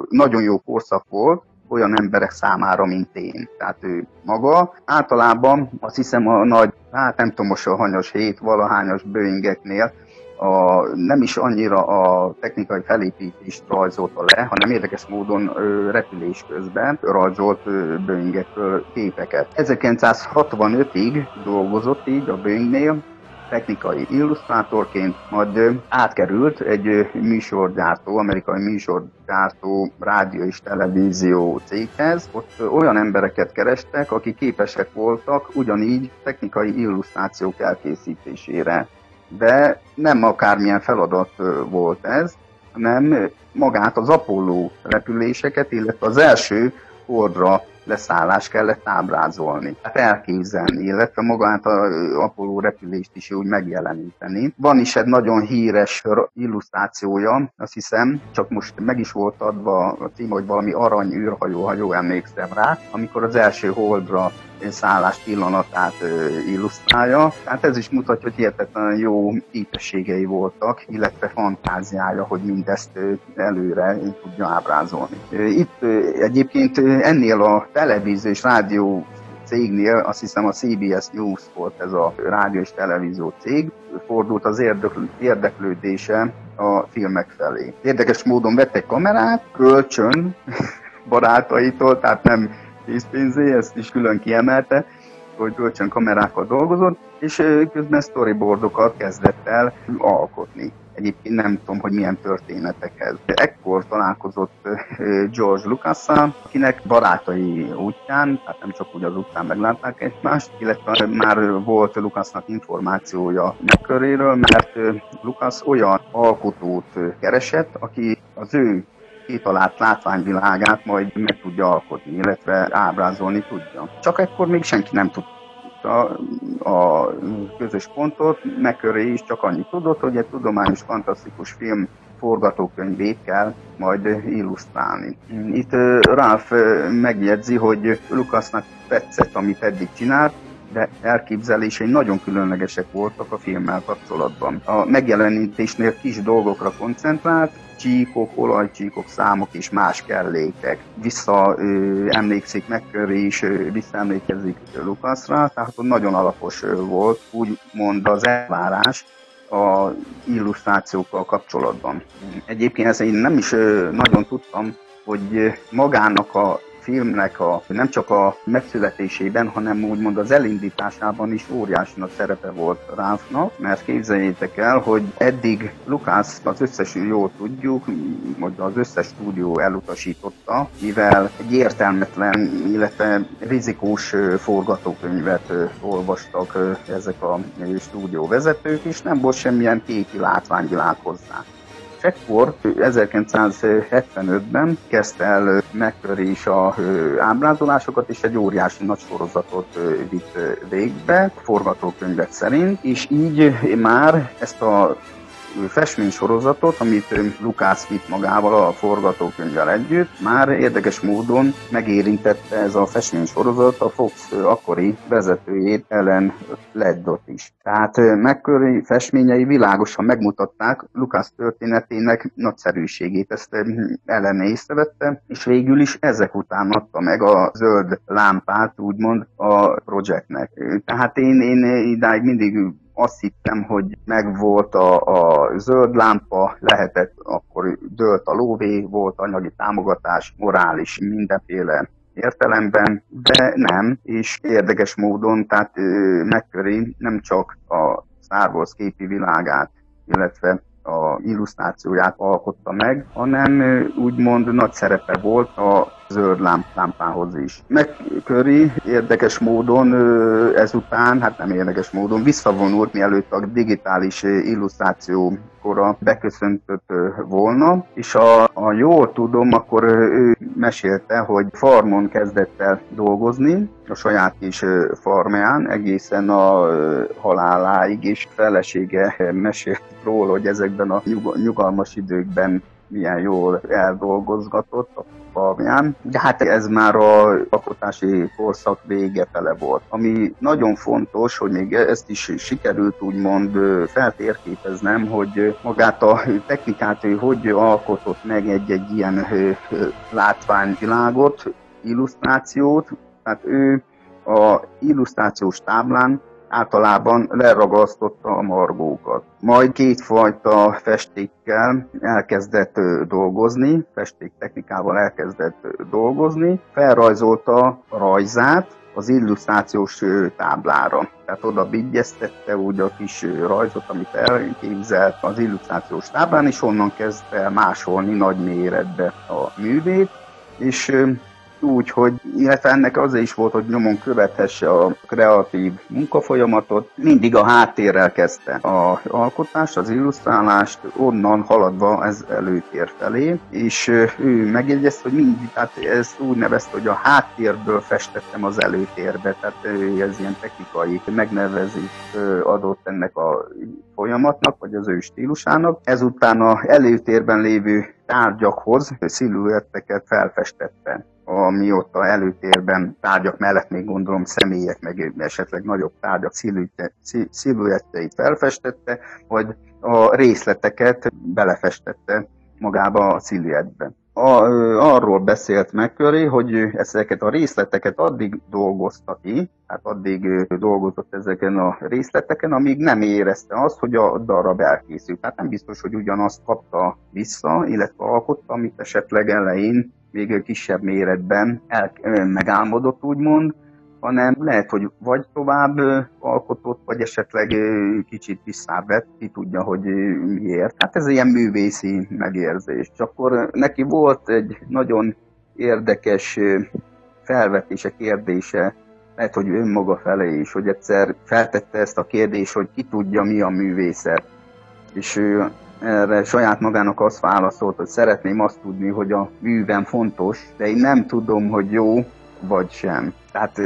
nagyon jó korszak volt, olyan emberek számára, mint én. Tehát ő maga. Általában azt hiszem a nagy, hát nem tudom, most a hanyas hét valahányas Boeingeknél a, nem is annyira a technikai felépítést rajzolta le, hanem érdekes módon ö, repülés közben rajzolt ö, Boeingekről képeket. ezerkilencszázhatvanötig dolgozott így a Boeingnél, technikai illusztrátorként, majd átkerült egy műsorgyártó, amerikai műsorgyártó rádió és televízió céghez. Ott olyan embereket kerestek, akik képesek voltak ugyanígy technikai illusztrációk elkészítésére. De nem akármilyen feladat volt ez, hanem magát az Apollo repüléseket, illetve az első Fordra leszállás kellett ábrázolni, hát elképzelni, illetve magát az Apollo repülést is úgy megjeleníteni. Van is egy nagyon híres illusztrációja, azt hiszem, csak most meg is volt adva a cím, hogy valami arany űrhajó, ha jól emlékszem rá, amikor az első Holdra szállás pillanatát illusztrálja. Tehát ez is mutatja, hogy hihetetlen jó képességei voltak, illetve fantáziája, hogy mindezt előre tudja ábrázolni. Itt egyébként ennél a televízió és rádió cégnél, azt hiszem a cé bé es News volt ez a rádió és televízió cég, fordult az érdeklődése a filmek felé. Érdekes módon vett egy kamerát, kölcsön barátaitól, tehát nem készpénzé, ezt is külön kiemelte, hogy kölcsön kamerákkal dolgozott, és közben storyboardokat kezdett el alkotni. Egyébként nem tudom, hogy milyen történetekhez. Ekkor találkozott George Lucasszal, akinek barátai útján, hát nem csak úgy az utcán meglátták egymást, illetve már volt Lucasnak információja megköréről, mert Lucas olyan alkotót keresett, aki az ő kitalált látványvilágát majd meg tudja alkotni, illetve ábrázolni tudja. Csak ekkor még senki nem tudta a közös pontot, McQuarrie is csak annyit tudott, hogy egy tudományos, fantasztikus film forgatókönyvét kell majd illusztrálni. Itt Ralph megjegyzi, hogy Lucasnak tetszett, amit eddig csinált, de elképzelései nagyon különlegesek voltak a filmmel kapcsolatban. A megjelenítésnél kis dolgokra koncentrált, csíkok, olajcsíkok, számok és más kellékek. Vissza ö, emlékszik McQuarrie is, ö, visszaemlékezik Lucasra, tehát nagyon alapos ö, volt, úgymond az elvárás az illusztrációkkal kapcsolatban. Egyébként ezt én nem is ö, nagyon tudtam, hogy magának a filmnek a, nem csak a megszületésében, hanem úgymond az elindításában is óriási nagy szerepe volt Ralphnak, mert képzeljétek el, hogy eddig Lucas, az összes jól tudjuk, hogy az összes stúdió elutasította, mivel egy értelmetlen, illetve rizikós forgatókönyvet olvastak ezek a stúdióvezetők, és nem volt semmilyen képi látványvilág hozzá. Ekkor ezerkilencszázhetvenötben kezdte el McQuarrie is a ábrázolásokat, és egy óriási nagy sorozatot vitt végbe, forgatókönyvek szerint, és így már ezt a festménysorozatot, amit Lucas vitt magával a forgatókönyvvel együtt, már érdekes módon megérintette ez a festménysorozat a Fox akkori vezetőjét, Ellen Leddot is. Tehát McQuarrie festményei világosan megmutatták Lucas történetének nagyszerűségét, ezt Ellen észrevette, és végül is ezek után adta meg a zöld lámpát, úgymond a projektnek. Tehát én, én idáig mindig azt hittem, hogy megvolt a, a zöld lámpa, lehetett, akkor dőlt a lóvé, volt anyagi támogatás, morális, mindenféle értelemben, de nem, és érdekes módon, tehát McQuarrie nem csak a Star Wars képi világát, illetve a illusztrációját alkotta meg, hanem úgymond nagy szerepe volt a zöld lámpához is. McQuarrie érdekes módon ezután, hát nem érdekes módon, visszavonult, mielőtt a digitális illusztráció kora beköszöntött volna, és a, a jól tudom, akkor ő mesélte, hogy farmon kezdett el dolgozni, a saját kis farmján, egészen a haláláig, és felesége mesélt róla, hogy ezekben a nyug, nyugalmas időkben milyen jól eldolgozgatott a farmján. De hát ez már a alkotási korszak vége fele volt. Ami nagyon fontos, hogy még ezt is sikerült úgymond feltérképeznem, hogy magát a technikát, ő hogy alkotott meg egy-egy ilyen látványvilágot, illusztrációt. Tehát ő a illusztrációs táblán általában leragasztotta a margókat. Majd kétfajta festékkel elkezdett dolgozni, festéktechnikával elkezdett dolgozni, felrajzolta rajzát az illusztrációs táblára. Tehát oda bigyeztette úgy a kis rajzot, amit elképzelt az illusztrációs táblán, és onnan kezdte másolni nagy méretbe a művét, és úgy, hogy illetve ennek azért is volt, hogy nyomon követhesse a kreatív munkafolyamatot. Mindig a háttérrel kezdte az alkotást, az illusztrálást, onnan haladva ez előtér felé, és ő megjegyezte, hogy mindig, tehát ezt úgy nevezte, hogy a háttérből festettem az előtérbe, tehát ez ilyen technikai megnevezést adott ennek a folyamatnak, vagy az ő stílusának. Ezután a előtérben lévő tárgyakhoz sziluetteket felfestette, ami ott a előtérben tárgyak mellett még gondolom személyek, meg esetleg nagyobb tárgyak sziluetteit felfestette, majd a részleteket belefestette magába a sziluettben. A, arról beszélt McQuarrie, hogy ezeket a részleteket addig dolgozta ki, hát addig dolgozott ezeken a részleteken, amíg nem érezte azt, hogy a darab elkészült. Hát nem biztos, hogy ugyanazt kapta vissza, illetve alkotta, amit esetleg elején még kisebb méretben el, megálmodott, úgymond, hanem lehet, hogy vagy tovább alkotott, vagy esetleg kicsit visszavett, ki tudja, hogy miért. Hát ez ilyen művészi megérzés. És akkor neki volt egy nagyon érdekes felvetése, kérdése, lehet, hogy önmaga felé is, hogy egyszer feltette ezt a kérdést, hogy ki tudja, mi a művészet. És erre saját magának azt válaszolt, hogy szeretném azt tudni, hogy a művem fontos, de én nem tudom, hogy jó vagy sem. Tehát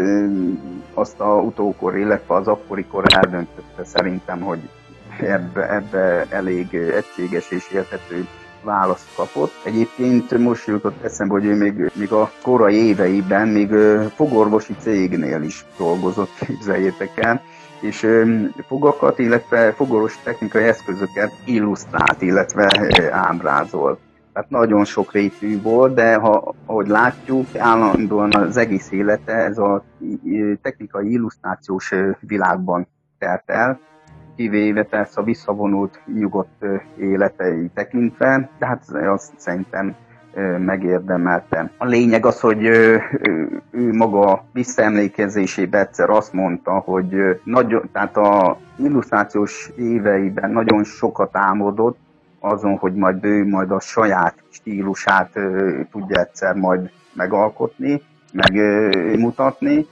azt a utókor, illetve az akkorikor eldöntötte szerintem, hogy ebbe, ebbe elég egységes és érthető választ kapott. Egyébként most jutott eszembe, hogy ő még, még a korai éveiben, még fogorvosi cégnél is dolgozott, képzeljétek el, és fogakat, illetve fogoros technikai eszközöket illusztrált, illetve ábrázolt. Tehát nagyon sokrétű volt, de ha, ahogy látjuk, állandóan az egész élete ez a technikai illusztrációs világban telt el, kivéve persze a visszavonult, nyugodt életei tekintve, de hát azt szerintem megérdemelte. A lényeg az, hogy ő, ő, ő maga visszaemlékezésében egyszer azt mondta, hogy nagyon, tehát a illusztrációs éveiben nagyon sokat álmodott azon, hogy majd ő majd a saját stílusát ő, tudja egyszer majd megalkotni, megmutatni.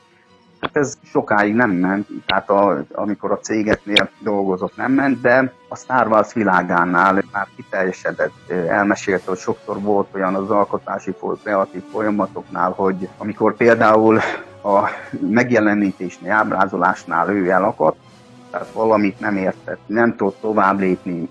Hát ez sokáig nem ment, tehát a, amikor a cégetnél dolgozott, nem ment, de a Star Wars világánál már kiteljesedett, elmesélte, hogy sokszor volt olyan az alkotási kreatív folyamatoknál, hogy amikor például a megjelenítésnél, ábrázolásnál ő elakadt, tehát valamit nem értett, nem tudott tovább lépni,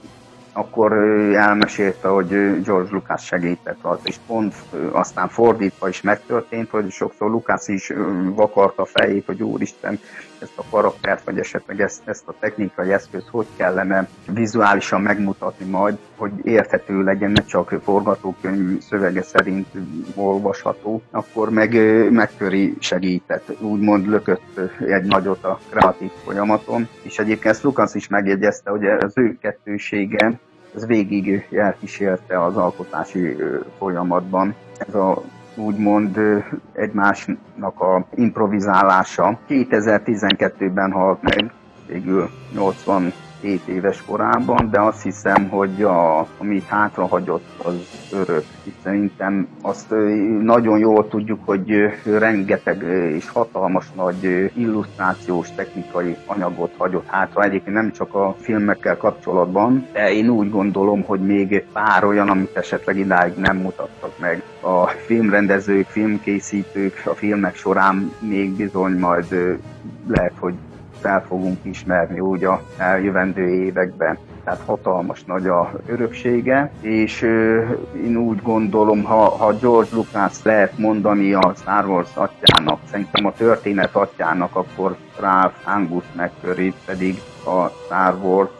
akkor elmesélte, hogy George Lucas segített az, és pont aztán fordítva is megtörtént, hogy sokszor Lucas is vakarta a fejét, hogy úristen, ezt a karaktert, vagy esetleg ezt, ezt a technikai eszközt hogy kellene vizuálisan megmutatni majd, hogy érthető legyen, ne csak forgatókönyv szövege szerint olvasható, akkor meg McQuarrie segített, úgymond lökött egy nagyot a kreatív folyamaton, és egyébként ezt Lucas is megjegyezte, hogy az ő kettősége, ez végig elkísérte az alkotási folyamatban. Ez a úgymond egymásnak a improvizálása. kétezer-tizenkettőben halt meg, végül nyolcvanhét éves korában, de azt hiszem, hogy a, amit hátrahagyott, az örök. Szerintem azt nagyon jól tudjuk, hogy rengeteg és hatalmas nagy illusztrációs technikai anyagot hagyott hátra. Egyébként nem csak a filmekkel kapcsolatban, de én úgy gondolom, hogy még pár olyan, amit esetleg idáig nem mutattak meg. A filmrendezők, filmkészítők a filmek során még bizony majd lehet, hogy fel fogunk ismerni úgy a jövendő években. Tehát hatalmas nagy a öröksége, és euh, én úgy gondolom, ha, ha George Lucas lehet mondani a Star Wars atyának, szerintem a történet atyának, akkor Ralph Angus McQuarrie pedig a Star Wars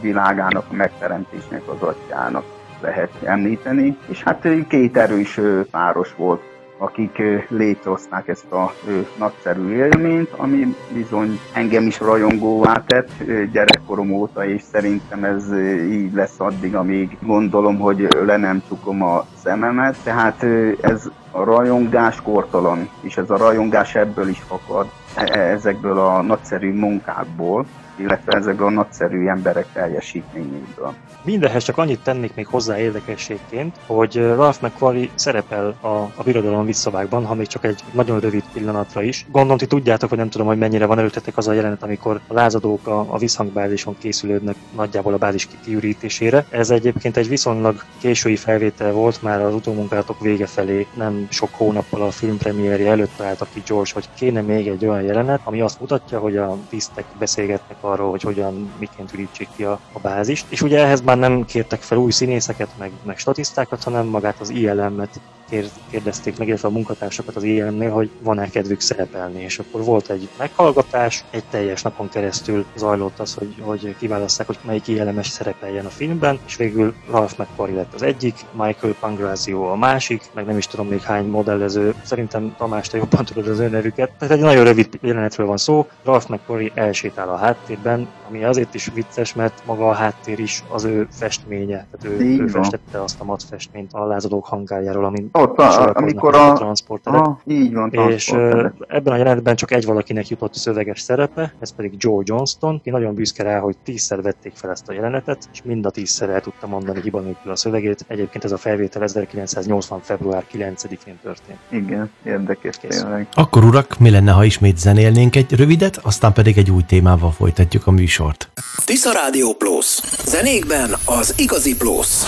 világának, a megteremtésnek az atyának lehet említeni, és hát két erős páros volt akik létrehozták ezt a nagyszerű élményt, ami bizony engem is rajongóvá tett gyerekkorom óta, és szerintem ez így lesz addig, amíg gondolom, hogy le nem csukom a szememet, tehát ez a rajongás kortalan, és ez a rajongás ebből is fakad, ezekből a nagyszerű munkákból, illetve ezekből a nagyszerű emberek teljesítményéből. Mindehhez csak annyit tennék még hozzá érdekességként, hogy Ralph McQuarrie szerepel a, a Birodalom visszavágban, ha még csak egy nagyon rövid pillanatra is. Gondolom, ti tudjátok, hogy nem tudom, hogy mennyire van előttetek az a jelenet, amikor a lázadók a, a visszhangbázison készülődnek nagyjából a bázis kiürítésére. Ez egyébként egy viszonylag késői felvétel volt, már az utómunkálatok vége felé, nem sok hónappal a film premierje előtt találta ki George, hogy kéne még egy olyan jelenet, ami azt mutatja, hogy a tisztek beszélgetnek arról, hogy hogyan, miként ürítsék ki a, a bázist. És ugye ehhez már nem kértek fel új színészeket, meg, meg statisztákat, hanem magát az I L M-et kér, kérdezték meg, illetve a munkatársakat az I L M-nél, hogy van-e kedvük szerepelni. És akkor volt egy meghallgatás, egy teljes napon keresztül zajlott az, hogy, hogy kiválasszák, hogy melyik I L M-es szerepeljen a filmben, és végül Ralph McQuarrie lett az egyik, Michael Pangrazio a másik, meg nem is tudom még hány modellező, szerintem Tamás, te jobban tudod az ő nevüket. Tehát egy nagyon rövid jelenetről van szó, Ralph McQuarrie elsétál a háttérben, ami azért is vicces, mert maga a háttér is az ő festménye, tehát ő, ő festette azt a matfestményt a lázadók hangárjáról, amin ott a, amikor a, a transporterek. A, így van, és transporterek. Ebben a jelenetben csak egy valakinek jutott szöveges szerepe, ez pedig Joe Johnston, ki nagyon büszke rá, hogy tízszer vették fel ezt a jelenetet, és mind a tízszer el tudta mondani hiba nélkül a szövegét. Egyébként ez a felvétel ezerkilencszáznyolcvan. február kilencedikén történt. Igen, érdekes tényleg. Akkor urak, mi lenne, ha ismét zenélnénk egy rövidet, aztán pedig egy új témával folytatjuk a műsort. Tisza Rádió Plusz. Zenékben az igazi plusz.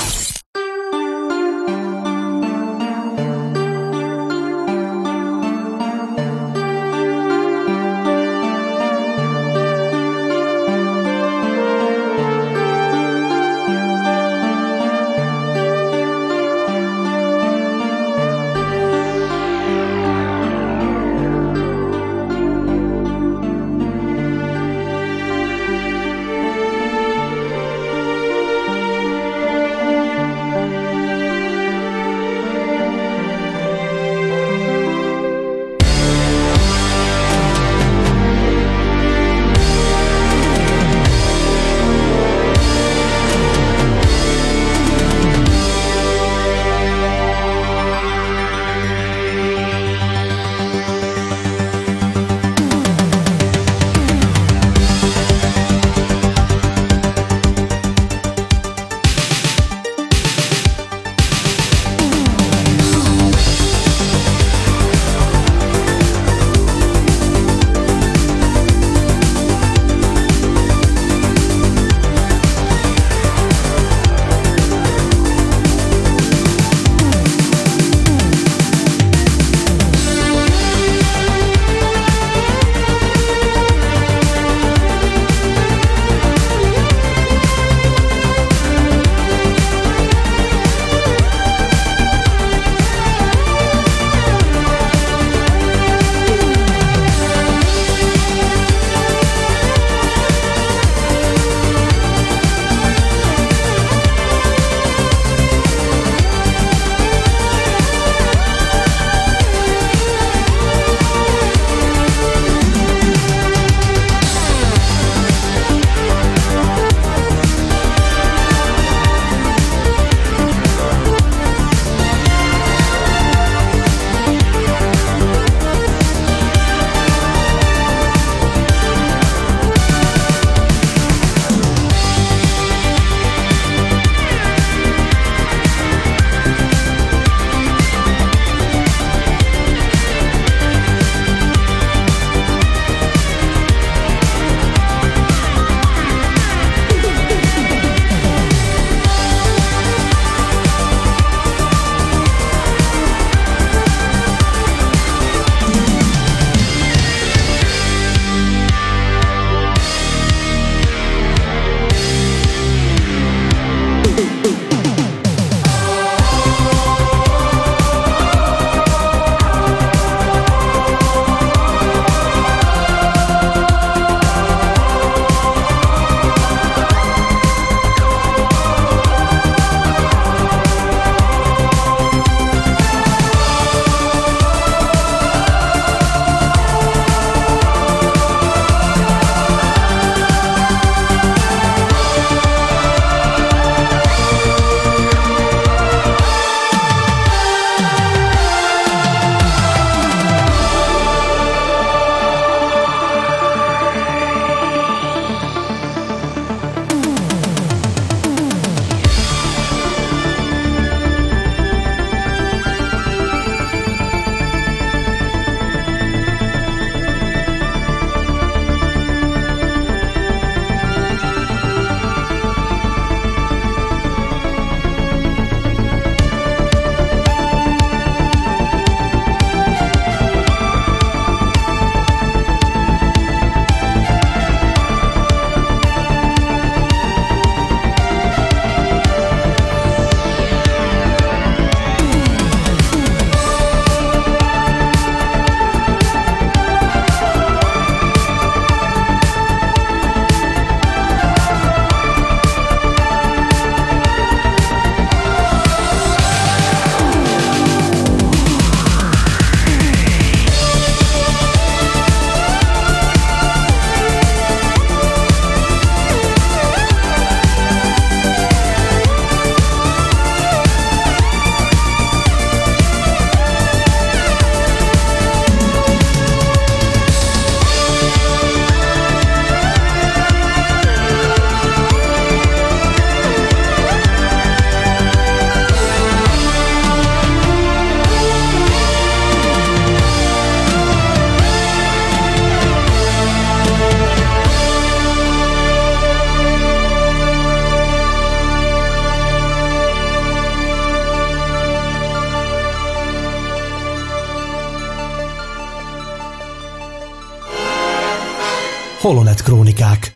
Holonet Krónikák.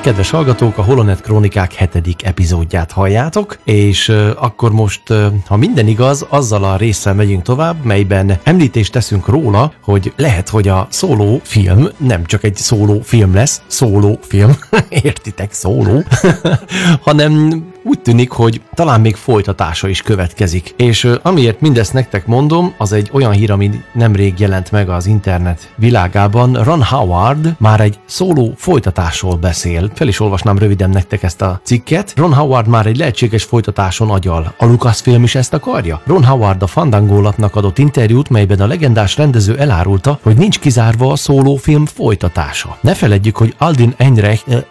Kedves hallgatók, a Holonet Krónikák hetedik epizódját halljátok, és euh, akkor most, euh, ha minden igaz, azzal a résszel megyünk tovább, melyben említést teszünk róla, hogy lehet, hogy a Solo film nem csak egy Solo film lesz, Solo film, értitek, Solo, hanem úgy tűnik, hogy talán még folytatása is következik. És euh, amiért mindezt nektek mondom, az egy olyan hír, ami nemrég jelent meg az internet világában. Ron Howard már egy Solo folytatásról beszél. Fel is olvasnám röviden nektek ezt a cikket. Ron Howard már egy lehetséges folytatáson agyal. A Lucasfilm is ezt akarja? Ron Howard a Fandango lapnak adott interjút, melyben a legendás rendező elárulta, hogy nincs kizárva a Solo film folytatása. Ne feledjük, hogy Alden Ehrenreich,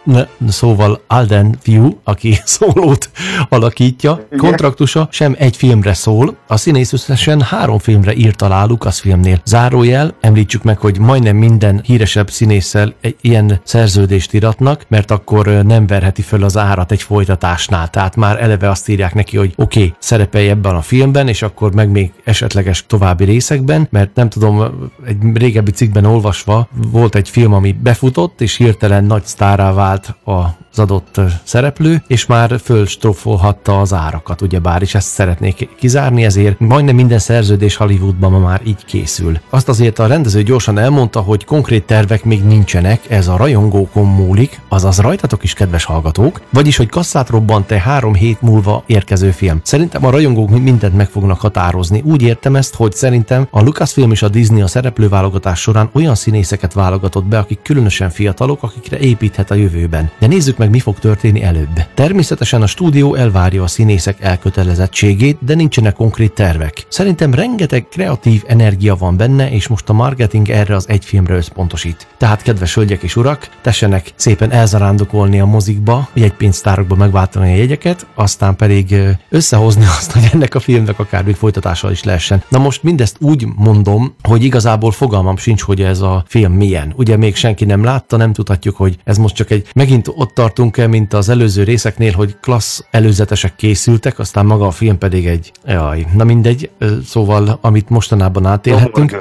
szóval Alden fiú, aki Solót alakítja, kontraktusa sem egy filmre szól, a színész összesen három filmre írt alá a Lucasfilmnél. Zárójel, említsük meg, hogy majdnem minden híresebb színésszel egy ilyen szerződést iratnak, mert akkor nem verheti föl az árat egy folytatásnál. Tehát már eleve azt írják neki, hogy oké, okay, szerepelj ebben a filmben, és akkor meg még esetleges további részekben, mert nem tudom, egy régebbi cikkben olvasva volt egy film, ami befutott, és hirtelen nagy sztárrá vált az adott szereplő, és már fölstrofolhatta az árakat, ugyebár, és ezt szeretnék kizárni, ezért majdnem minden szerződés Hollywoodban ma már így készül. Azt azért a rendező gyorsan elmondta, hogy konkrét tervek még nincsenek, ez a rajongókon múlik, azaz rajtatok is, kedves hallgatók, vagyis, hogy kasszát robbant-e három hét múlva érkező film. Szerintem a rajongók mindent meg fognak határozni. Úgy értem ezt, hogy szerintem a Lucasfilm és a Disney a szereplőválogatás során olyan színészeket válogatott be, akik különösen fiatalok, akikre építhet a jövőben. De nézzük meg, mi fog történni előbb. Természetesen a stúdió elvárja a színészek elkötelezettségét, de nincsenek konkrét tervek. Szerintem rengeteg kreatív energia van benne, és most a marketing erre az egy filmre összpontosít. Tehát, kedves hölgyek és urak, tessenek szépen elzarándokolni a mozikba, egy pénztárokba megváltani a jegyeket, aztán pedig összehozni azt, hogy ennek a filmnek akár még folytatása is lehessen. Na most mindezt úgy mondom, hogy igazából fogalmam sincs, hogy ez a film milyen. Ugye még senki nem látta, nem tudhatjuk, hogy ez most csak egy, megint ott tartunk-e, mint az előző részeknél, hogy klassz előzetesek készültek, aztán maga a film pedig egy, jaj, na mindegy, szóval, amit mostanában átélhetünk.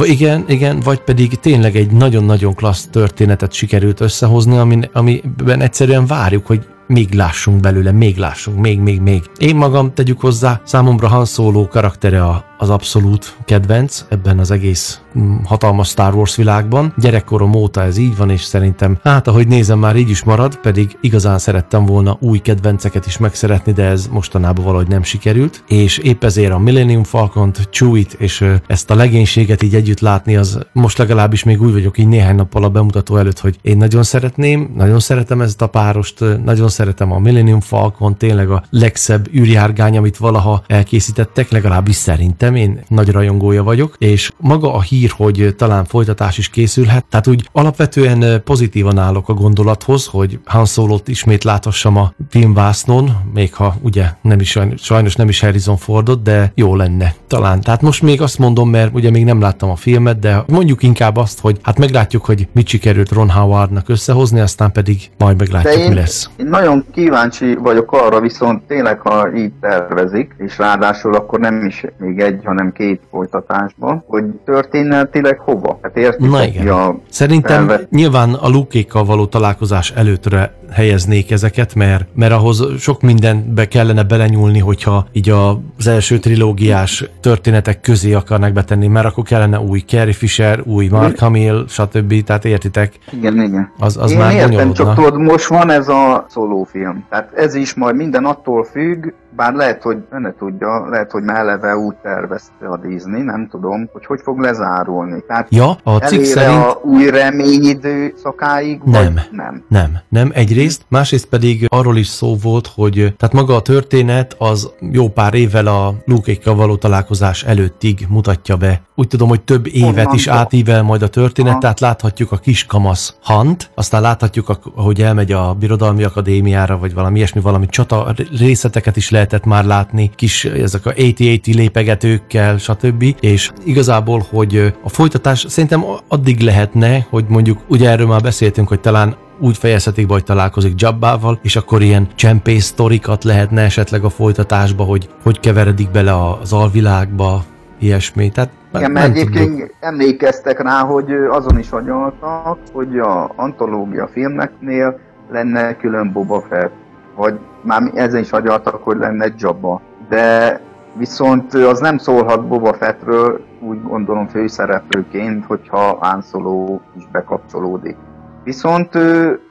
Igen, igen, vagy pedig tényleg egy nagyon-nagyon klassz történetet sikerült összehozni, amin, amiben egyszerűen várjuk, hogy még lássunk belőle, még lássunk, még, még, még. Én magam, tegyük hozzá, számomra Han Solo karaktere a az abszolút kedvenc ebben az egész hatalmas Star Wars világban. Gyerekkorom óta ez így van, és szerintem, hát ahogy nézem, már így is marad, pedig igazán szerettem volna új kedvenceket is megszeretni, de ez mostanában valahogy nem sikerült. És épp ezért a Millennium Falcont, Chewit és ezt a legénységet így együtt látni, az most legalábbis még úgy vagyok így néhány nappal a bemutató előtt, hogy én nagyon szeretném, nagyon szeretem ezt a párost, nagyon szeretem a Millennium Falcon, tényleg a legszebb űrjárgány, amit valaha elkészítettek, legalábbis szerintem. Én nagy rajongója vagyok, és maga a hír, hogy talán folytatás is készülhet, tehát úgy alapvetően pozitívan állok a gondolathoz, hogy Han Solót ismét láthassam a filmvásznon, még ha ugye nem is, sajnos nem is Harrison Fordot, de jó lenne talán. Tehát most még azt mondom, mert ugye még nem láttam a filmet, de mondjuk inkább azt, hogy hát meglátjuk, hogy mit sikerült Ron Howardnak összehozni, aztán pedig majd meglátjuk, én, mi lesz. Én nagyon kíváncsi vagyok arra, viszont tényleg, ha így tervezik, és ráadásul akkor nem is még egy, hanem két folytatásban, hogy történetileg hova? Hát értik, na igen. A Szerintem felvet... nyilván a Luke-ékkal való találkozás előttre helyeznék ezeket, mert, mert ahhoz sok mindenbe kellene belenyúlni, hogyha így az első trilógiás történetek közé akarnak betenni, mert akkor kellene új Carrie Fisher, új Mark Hamill, stb. Tehát értitek? Igen, igen. Az, az én már értem, bonyolodna. Csak tudod, most van ez a szólófilm. Tehát ez is majd minden attól függ, bár lehet, hogy önne tudja, lehet, hogy már eleve úgy tervezte a Disney, nem tudom, hogy hogy fog lezárulni. Tehát ja, a cikk szerint... a új reményidő szakáig, nem, vagy nem? Nem, nem, egyrészt, másrészt pedig arról is szó volt, hogy tehát maga a történet az jó pár évvel a Luke-ékkal való találkozás előttig mutatja be. Úgy tudom, hogy több évet Honnan is átível majd a történet, ha. Tehát láthatjuk a kiskamasz Hunt, aztán láthatjuk, hogy elmegy a Birodalmi Akadémiára, vagy valami ilyesmi, valami csata részleteket is lehet már látni, kis ezek a nyolcvan nyolcvan lépegetőkkel, stb. És igazából, hogy a folytatás szerintem addig lehetne, hogy mondjuk, ugye erről már beszéltünk, hogy talán úgy fejezhetik be, hogy találkozik Jabbával, és akkor ilyen csempész sztorikat lehetne esetleg a folytatásba, hogy hogy keveredik bele az alvilágba, ilyesmi. Tehát igen, mert egyébként tudjuk. Emlékeztek rá, hogy azon is agyaltak, hogy a antológia filmeknél lenne külön Boba Fett, vagy már ezen is agyaltak, hogy lenne Jabba. De viszont az nem szólhat Boba Fettről, úgy gondolom főszereplőként, hogyha Han Solo is bekapcsolódik. Viszont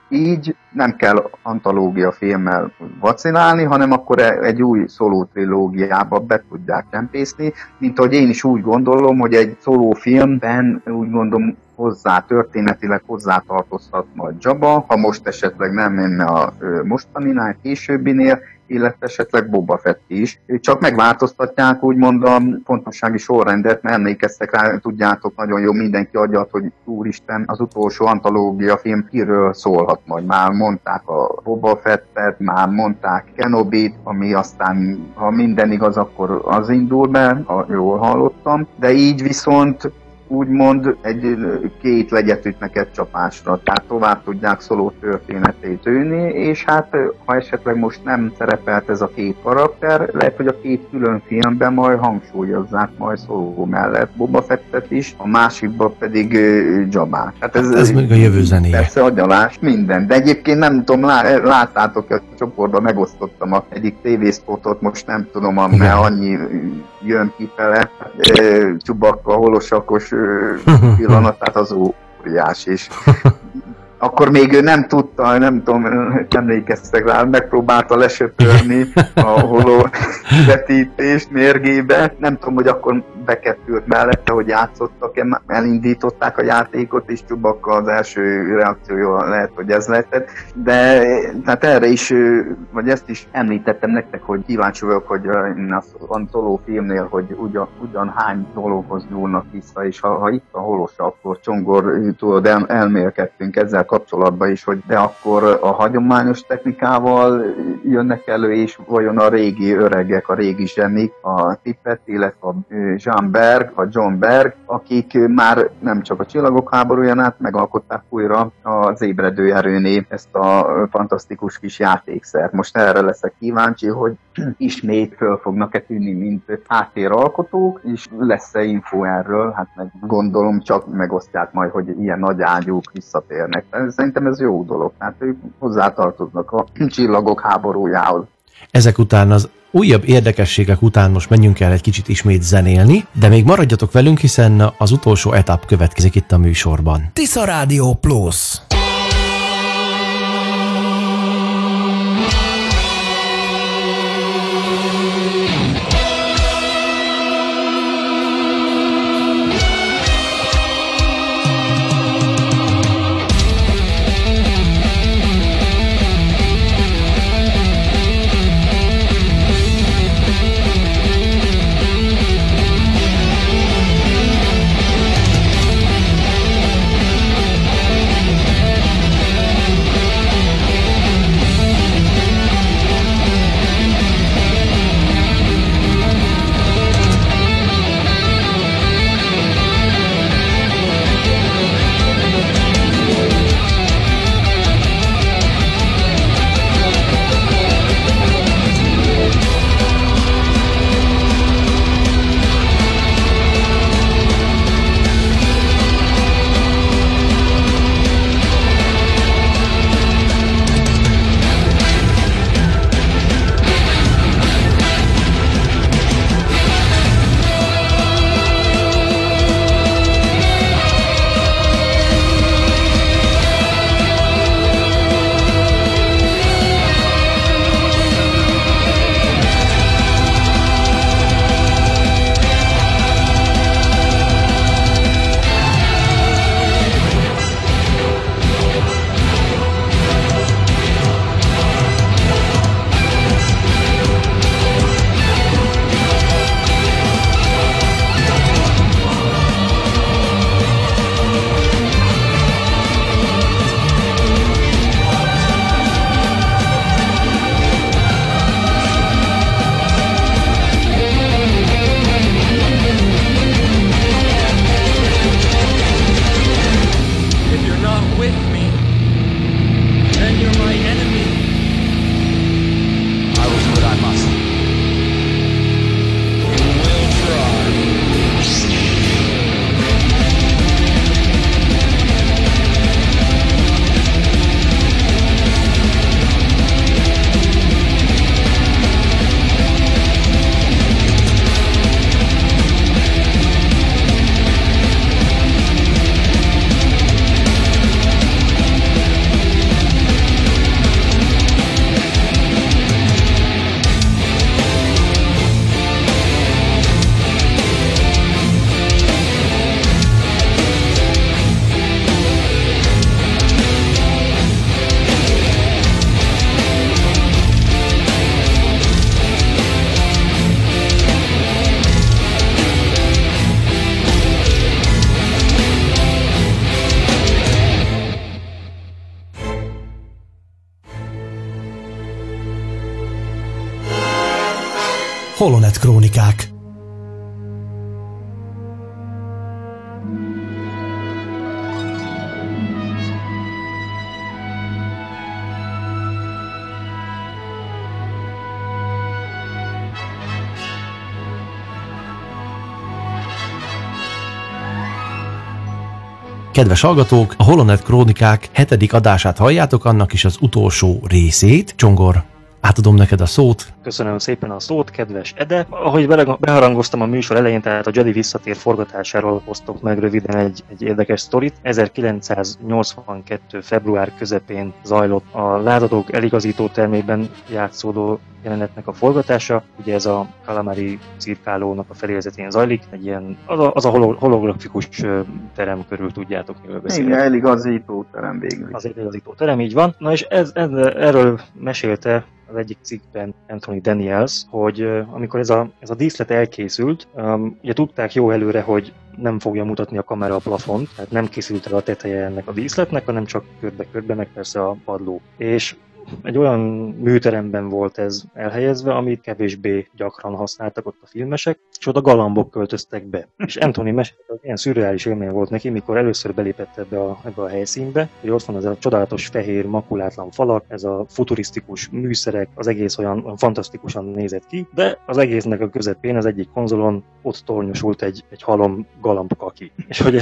így nem kell antológia filmmel vacilálni, hanem akkor egy új Solo trilógiába be tudják csempészni, mint ahogy én is úgy gondolom, hogy egy Solo filmben úgy gondolom hozzá, történetileg hozzátartozhatna a Jabba, ha most esetleg nem menne a mostaninál, későbbinél, illetve esetleg Boba Fett is. Csak megváltoztatják úgymond a fontossági sorrendet, mert emlékeztek rá, tudjátok nagyon jó, mindenki agyat, hogy úristen, az utolsó antológia film kiről szólhat majd. Már mondták a Boba Fettet, már mondták Kenobit, ami aztán, ha minden igaz, akkor az indul be, ha jól hallottam, de így viszont úgymond egy két legyet ütnek egy csapásra, tehát tovább tudják Solo történetét őni, és hát ha esetleg most nem szerepelt ez a két karakter, lehet, hogy a két külön filmben majd hangsúlyozzák majd Solo mellett Boba Fettet is, a másikban pedig Jabbát. Hát ez, ez még a jövő zenéje. Persze agyalás, minden, de egyébként nem tudom, lá, láttátok, a csoportban megosztottam a egyik tévészpotot, most nem tudom, mert annyi jön kifele, Chewbacca holosakos pillanatát az óriás is. Akkor még ő nem tudta, nem tudom, emlékeztek rá, megpróbálta lesöpörni a holó vetítést mérgébe. Nem tudom, hogy akkor bekettült mellette, hogy játszottak-e, elindították a játékot, és Chewbacca az első reakciója lehet, hogy ez lehetett. De tehát erre is, vagy ezt is említettem nektek, hogy kíváncsi vagyok, hogy az Antoló filmnél, hogy ugyan, ugyan hány dologhoz nyúlnak vissza, és ha, ha itt a holosa, akkor Csongor, tudod, el, elmélkedtünk ezzel kapcsolatban is, hogy de akkor a hagyományos technikával jönnek elő, és vajon a régi öregek, a régi zsenik, a Tippett, illetve a Jean Berg, a John Berg, akik már nem csak a Csillagok háborúján át megalkották újra az Ébredő erőné ezt a fantasztikus kis játékszert. Most erre leszek kíváncsi, hogy ismét föl fognak-e tűnni, mint háttéralkotók, és lesz-e info erről, hát meg gondolom csak megosztják majd, hogy ilyen nagy ágyúk visszatérnek. Szerintem ez jó dolog, tehát ők hozzátartoznak a Csillagok háborújához. Ezek után az újabb érdekességek után most menjünk el egy kicsit ismét zenélni, de még maradjatok velünk, hiszen az utolsó etap következik itt a műsorban. Tisza Rádió Plusz. Holonet Krónikák. Kedves hallgatók, a Holonet Krónikák hetedik adását halljátok, annak is az utolsó részét. Csongor, átadom neked a szót. Köszönöm szépen a szót, kedves Ede. Ahogy beharangoztam a műsor elején, tehát a Jedi Visszatér forgatásáról hoztok meg röviden egy, egy érdekes sztorit. ezerkilencszáznyolcvankettő. február közepén zajlott a Lázatók eligazító termében játszódó jelenetnek a forgatása. Ugye ez a Kalamari cirkálónak a fedélzetén zajlik, egy ilyen, az a, az a holografikus terem körül, tudjátok, miről beszélni. Igen, eligazító terem végül. Az eligazító terem, így van. Na és ez, ez, erről mesélte az egyik cikkben Anthony Daniels, hogy uh, amikor ez a, ez a díszlet elkészült, um, ugye tudták jó előre, hogy nem fogja mutatni a kamera a plafont, tehát nem készült el a teteje ennek a díszletnek, hanem csak körbe-körbe, meg persze a padló. És egy olyan műteremben volt ez elhelyezve, amit kevésbé gyakran használtak ott a filmesek, és oda galambok költöztek be. És Anthony mesélte, hogy ilyen szürreális élmény volt neki, mikor először belépett ebbe a, ebbe a helyszínbe, hogy ott van ez a csodálatos fehér, makulátlan falak, ez a futurisztikus műszerek, az egész olyan, olyan fantasztikusan nézett ki, de az egésznek a közepén, az egyik konzolon ott tornyosult egy, egy halom galambkaki. És hogy,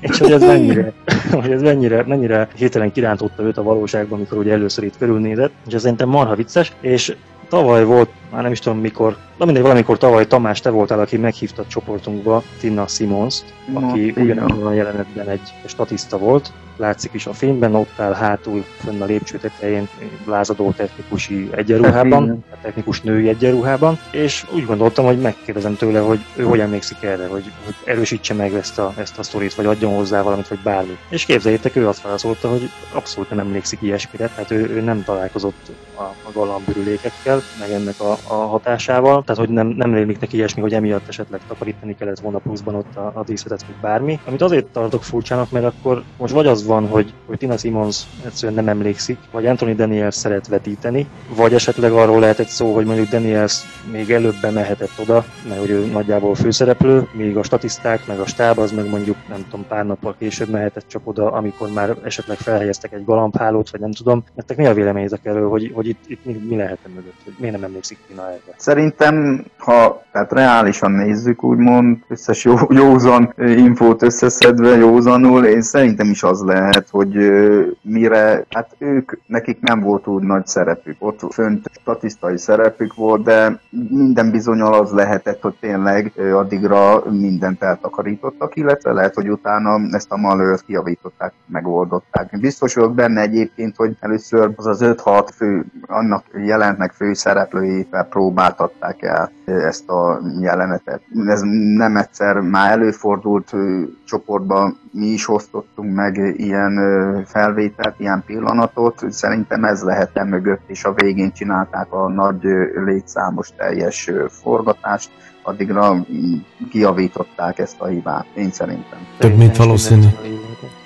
és hogy ez mennyire, hogy ez mennyire, mennyire hirtelen kirántotta őt a valóságban, amikor ugye elő először itt körülnézett, és ez szerintem marha vicces, és tavaly volt, már nem is tudom mikor, de mindegy, valamikor tavaly, Tamás, te voltál, aki meghívta csoportunkba Tina Simmonst, aki no, ugyanabban a jelenetben egy statiszta volt, látszik is a filmben, ott áll hátul, fönn a lépcső tetején, lázadó technikusi egyenruhában, a technikus női egyenruhában, és úgy gondoltam, hogy megkérdezem tőle, hogy ő hogy emlékszik erre, hogy, hogy erősítse meg ezt a, ezt a sztorit, vagy adjon hozzá valamit, vagy bármit. És képzeljétek, ő azt válaszolta, hogy abszolút nem emlékszik ilyesmire, tehát ő, ő nem találkozott a, a galambürülékekkel, meg ennek a, a hatásával, tehát hogy nem, nem rémlik neki ilyesmi, hogy emiatt esetleg takarítani kellett volna pluszban ott a, a díszletet, vagy bármi. Amit azért tartok furcsának, mert akkor most vagy az van, hogy, hogy Tina Simmons egyszerűen nem emlékszik, vagy Anthony Daniels szeret vetíteni, vagy esetleg arról lehetett szó, hogy mondjuk Daniels még előbb bemehetett oda, mert hogy ő nagyjából főszereplő, még a statiszták, meg a stáb az meg mondjuk nem tudom, pár nappal később mehetett csak oda, amikor már esetleg felhelyeztek egy galambhálót, vagy nem tudom. Nektek mi a véleményetek erről, hogy, hogy itt, itt mi, mi lehet mögött, hogy miért nem emlékszik Tina erre? Szerintem, ha tehát reálisan nézzük, úgymond összes jó, józan infót összeszedve józanul, én szerintem is az lehet, hogy mire, hát ők, nekik nem volt úgy nagy szerepük, ott fönt statisztai szerepük volt, de minden bizonnyal az lehetett, hogy tényleg addigra mindent eltakarítottak, illetve lehet, hogy utána ezt a malőrt kijavították, megoldották. Biztos vagyok benne egyébként, hogy először az az öt-hat fő, annak jelentnek fő szereplőjével próbáltatták el ezt a jelenetet. Ez nem egyszer már előfordult, csoportban mi is osztottunk meg ilyen felvételt, ilyen pillanatot, szerintem ez lehet e mögött, és a végén csinálták a nagy létszámos teljes forgatást, addigra kijavították ezt a hibát, én szerintem. Több mint valószínű.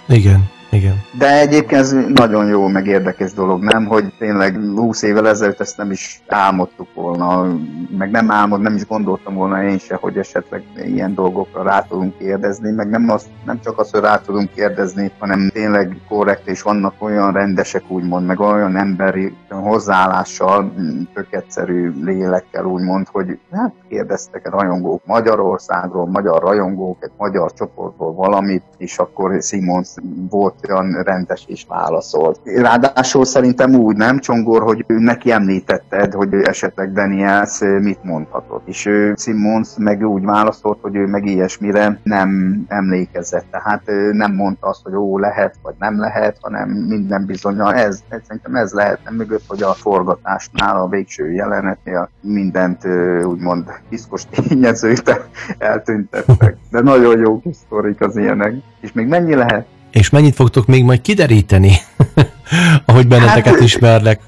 Igen. Igen. De egyébként ez nagyon jó, meg érdekes dolog, nem? Hogy tényleg húsz évvel ezelőtt ezt nem is álmodtuk volna, meg nem álmod, nem is gondoltam volna én se, hogy esetleg ilyen dolgokra rá tudunk kérdezni, meg nem, az, nem csak az, hogy rá tudunk kérdezni, hanem tényleg korrekt, és vannak olyan rendesek, úgymond, meg olyan emberi hozzáállással, tök egyszerű lélekkel, úgymond, hogy hát kérdeztek a rajongók Magyarországról, magyar rajongók, egy magyar csoportból valamit, és akkor Simmons volt olyan rendes és válaszolt. Ráadásul szerintem úgy, nem, Csongor, hogy neki említetted, hogy esetleg Daniels mit mondhatott. És ő, Simmons meg úgy válaszolt, hogy ő meg ilyesmire nem emlékezett. Tehát nem mondta azt, hogy ó, lehet, vagy nem lehet, hanem minden bizonnyal ez. Szerintem ez lehetne mögött, hogy a forgatásnál, a végső jelenetnél mindent úgymond piszkos tényezőt eltüntettek. De nagyon jó kis sztorik az ilyenek. És még mennyi lehet? És mennyit fogtok még majd kideríteni, ahogy benneteket hát, ismerlek?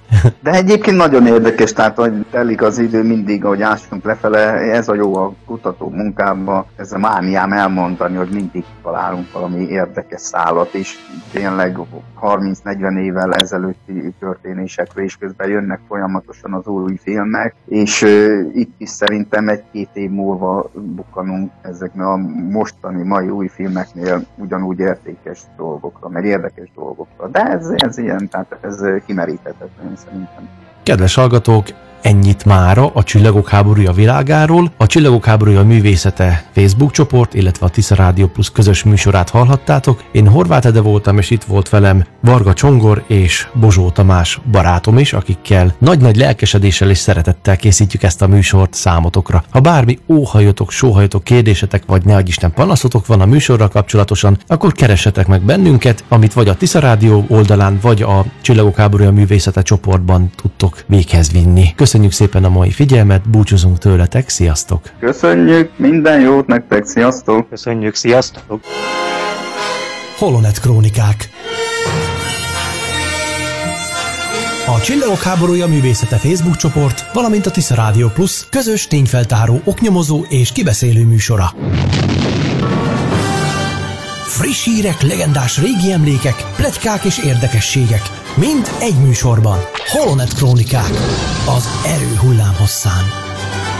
De egyébként nagyon érdekes, tehát hogy telik az idő mindig, ahogy ásunk lefele, ez a jó a kutató munkában, ez a mániám elmondani, hogy mindig találunk valami érdekes szálat, és tényleg harminc-negyven évvel ezelőtti történésekről is közben jönnek folyamatosan az új filmek, és uh, itt is szerintem egy-két év múlva bukkanunk ezeknél a mostani, mai új filmeknél ugyanúgy értékes dolgokra, meg érdekes dolgokra, de ez, ez ilyen, tehát ez kimeríthetetlen szerintem. Kedves hallgatók, ennyit mára a Csillagok háborúja világáról. A Csillagok háborúja művészete Facebook csoport, illetve a Tisza Rádió Plusz közös műsorát hallhattátok. Én Horvát Ede voltam, és itt volt velem Vardacsongor és Bozsó Tamás barátom is, akikkel nagy-nagy lelkesedéssel és szeretettel készítjük ezt a műsort számotokra. Ha bármi óhajotok, sóhajotok, kérdésetek, vagy ne adj Isten panaszotok van a műsorra kapcsolatosan, akkor keressetek meg bennünket, amit vagy a Tisza Rádió oldalán, vagy a Csillagok háborúja művészete csoportban tudtok véghez vinni. Köszönöm. Köszönjük szépen a mai figyelmet, búcsúzunk tőletek, sziasztok! Köszönjük, minden jót nektek, sziasztok! Köszönjük, sziasztok! Holonet Krónikák. A Csillagok háborúja művészete Facebook csoport, valamint a Tisza Rádió Plusz közös tényfeltáró, oknyomozó és kibeszélő műsora. Friss hírek, legendás régi emlékek, pletykák és érdekességek. Mind egy műsorban. Holonet Krónikák. Az erő hullám hosszán.